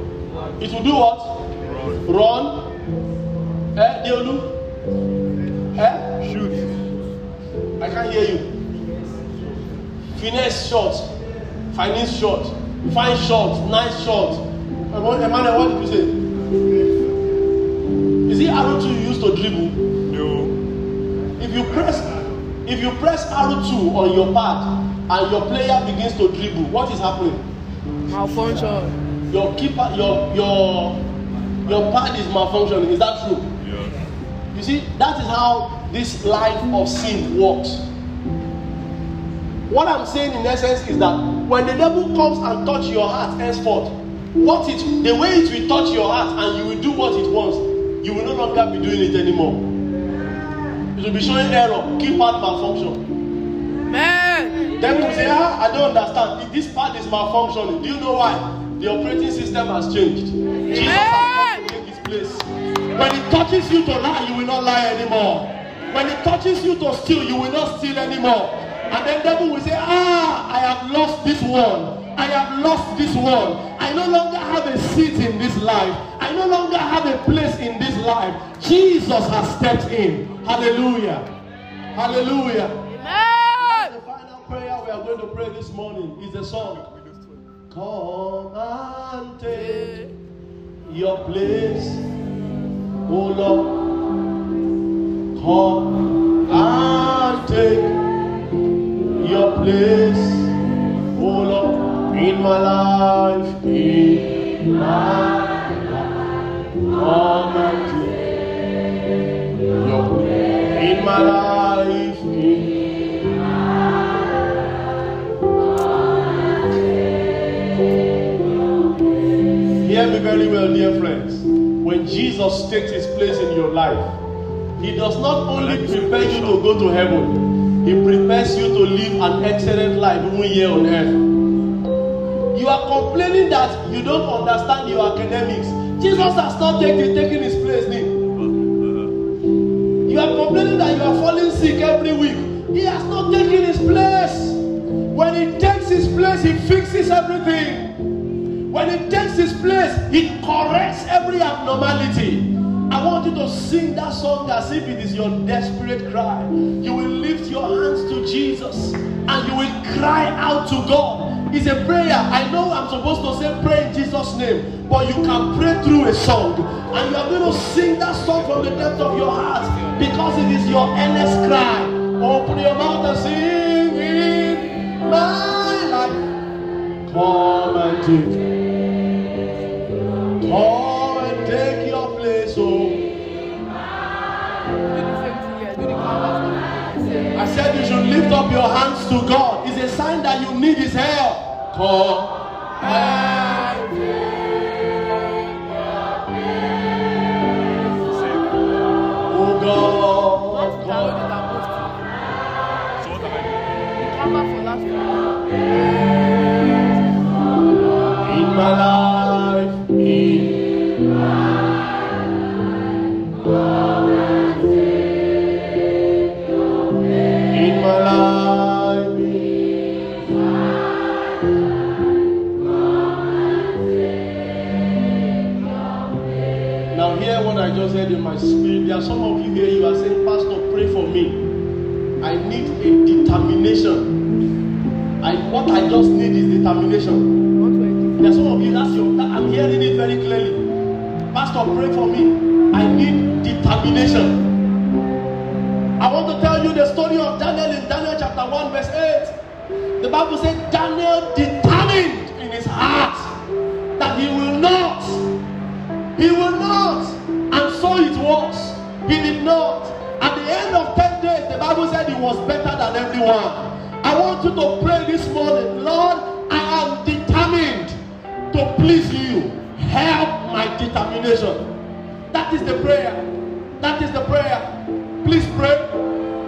It will do what? Run. Run. Eh? Deolu? Eh? Shoot. I can't hear you. Finesse shot, finesse shot, fine shot, nice shot. Emmanuel, what did you say? Is it R two you use to dribble? No. If you press, if you press R two on your pad and your player begins to dribble, what is happening? Malfunction. Your keeper, your your your pad is malfunctioning. Is that true? Yes. You see, that is how this life of sin works. What I'm saying in essence is that when the devil comes and touch your heart henceforth, what it, the way it will touch your heart and you will do what it wants, you will no longer be doing it anymore. you will be showing error, key part malfunction. Man. Then you say, ah, I don't understand. This part is malfunctioning. Do you know why? The operating system has changed. Man. Jesus has come to take his place. When it touches you to lie, you will not lie anymore. When it touches you to steal, you will not steal anymore. And then devil will say, ah, I have lost this one. I have lost this world. I no longer have a seat in this life. I no longer have a place in this life. Jesus has stepped in. Hallelujah. Hallelujah. Amen. The final prayer we are going to pray this morning is the song. Come and take your place, oh Lord. Come and take your place, oh Lord. In my life, in my life, come and take your place. In my life, in my life, come and take your place. Hear me very well, dear friends. When Jesus takes his place in your life, he does not only prepare you to go to heaven, he prepares you to live an excellent life even here on earth. You are complaining that you don't understand your academics. Jesus has not taken, taken his place there. You are complaining that you are falling sick every week. He has not taken his place. When he takes his place, he fixes everything. When he takes his place, he corrects every abnormality. I want you to sing that song as if it is your desperate cry. You will lift your hands to Jesus and you will cry out to God. It's a prayer. I know I'm supposed to say pray in Jesus' name, but you can pray through a song. And you are going to sing that song from the depth of your heart because it is your earnest cry. Open your mouth and sing in my life. Come and take. Come and take your place, oh. I said you should lift up your hands to God. It's a sign that you need his help. Come and take your place, oh God. God. In my life, in my life. I just heard in my spirit, there are some of you here, you are saying, Pastor, pray for me. I need a determination. I, what I just need is determination. There are some of you, that's your, I'm hearing it very clearly. Pastor, pray for me. I need determination. I want to tell you the story of Daniel in Daniel chapter one, verse eight. The Bible says, Daniel determined in his heart that he will not, he will not. And so it was. He did not. At the end of ten days, the Bible said he was better than everyone. I want you to pray this morning. Lord, I am determined to please you. Help my determination. That is the prayer. That is the prayer. Please pray.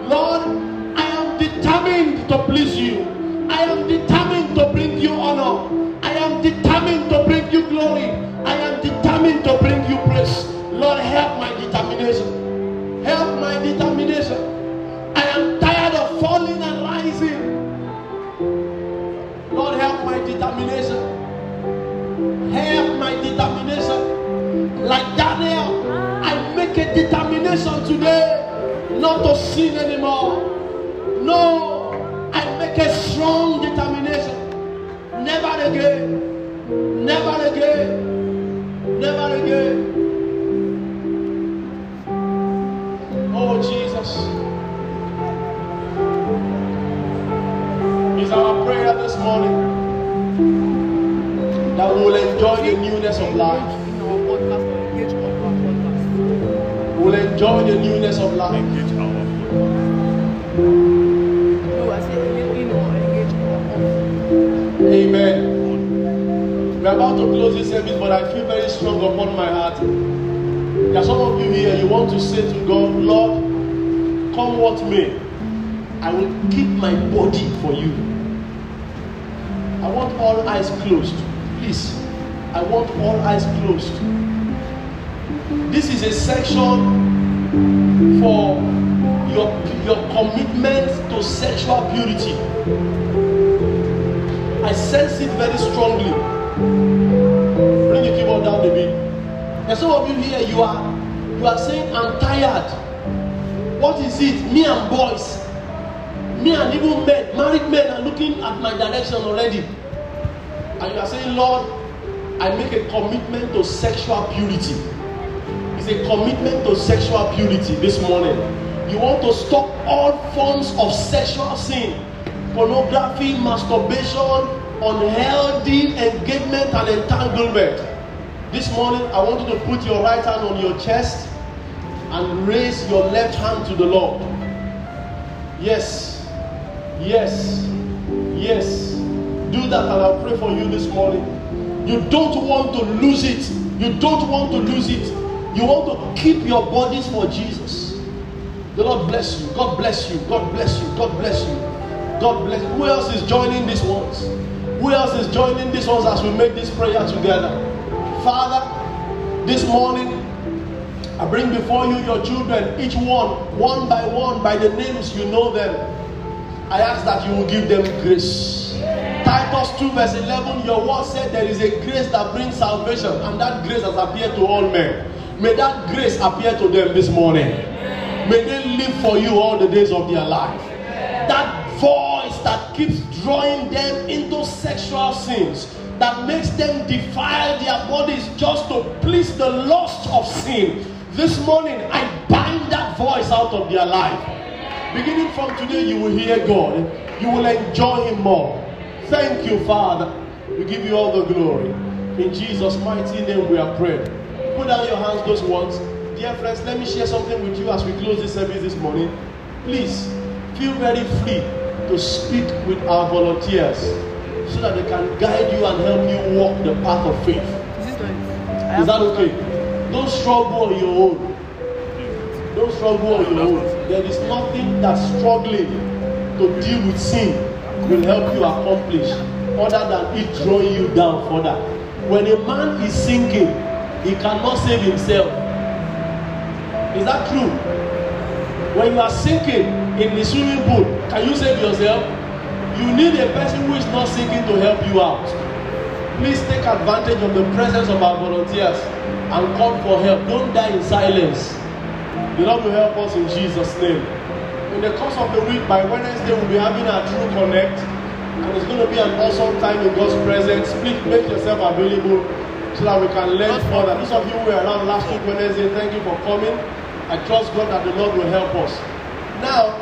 Lord, I am determined to please you. I am determined to bring you honor. I am determined to bring you glory. I am determined to bring you praise. Lord, help my determination. Help my determination. I am tired of falling and rising. Lord, help my determination. Help my determination. Like Daniel, I make a determination today not to sin anymore. No, I make a strong determination. Never again. Never again. Never again. Oh, Jesus. It's our prayer this morning that we will enjoy the newness of life. We will enjoy the newness of life. Amen. We are about to close this service, but I feel very strong upon my heart. There are some of you here, you want to say to God, Lord, come what may, I will keep my body for you. I want all eyes closed. Please, I want all eyes closed. This is a section for your, your commitment to sexual purity. I sense it very strongly. Bring your keyboard down a bit. And some of you here, you are you are saying, I'm tired. What is it? Me and boys, me and even men, married men are looking at my direction already. And you are saying, Lord, I make a commitment to sexual purity. It's a commitment to sexual purity this morning. You want to stop all forms of sexual sin. Pornography, masturbation, unhealthy engagement and entanglement. This morning, I want you to put your right hand on your chest and raise your left hand to the Lord. Yes, yes, yes. Do that and I'll pray for you this morning. You don't want to lose it. You don't want to lose it. You want to keep your bodies for Jesus. The Lord bless you. God bless you. God bless you. God bless you. God bless you. Who else is joining these ones? Who else is joining these ones as we make this prayer together? Father, this morning, I bring before you your children, each one, one by one, by the names you know them. I ask that you will give them grace. Titus two verse eleven, your word said there is a grace that brings salvation, and that grace has appeared to all men. May that grace appear to them this morning. May they live for you all the days of their life. That voice that keeps drawing them into sexual sins, that makes them defile their bodies just to please the lust of sin. This morning, I bind that voice out of their life. Beginning from today, you will hear God. You will enjoy Him more. Thank you, Father. We give you all the glory. In Jesus' mighty name we are praying. Put down your hands those ones. Dear friends, let me share something with you as we close this service this morning. Please, feel very free to speak with our volunteers so that they can guide you and help you walk the path of faith. Is that okay? Don't struggle on your own. Don't struggle on your own. There is nothing that struggling to deal with sin will help you accomplish other than it drawing you down further. When a man is sinking, he cannot save himself. Is that true? When you are sinking in the swimming pool, can you save yourself? You need a person who is not sinking to help you out. Please take advantage of the presence of our volunteers and call for help. Don't die in silence. The Lord will help us in Jesus' name. In the course of the week, by Wednesday, we'll be having our True Connect. And it's going to be an awesome time in God's presence. Please make yourself available so that we can learn further. Those of you who were around last week Wednesday, thank you for coming. I trust God that the Lord will help us. Now,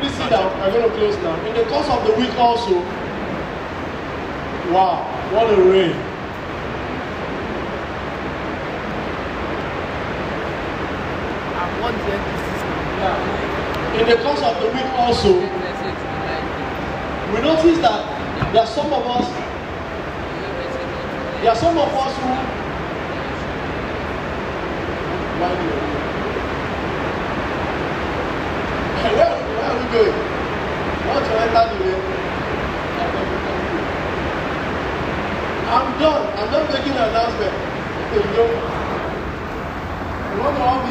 please sit down. I'm going to close now. In the course of the week also, wow, what a rain. I've won the emphasis now. In the course of the week also, we noticed that there are some of us, there are some of us who, why do you? Where, where are we going? What do I tell you? I'm done. I'm not making an announcement. You want to all be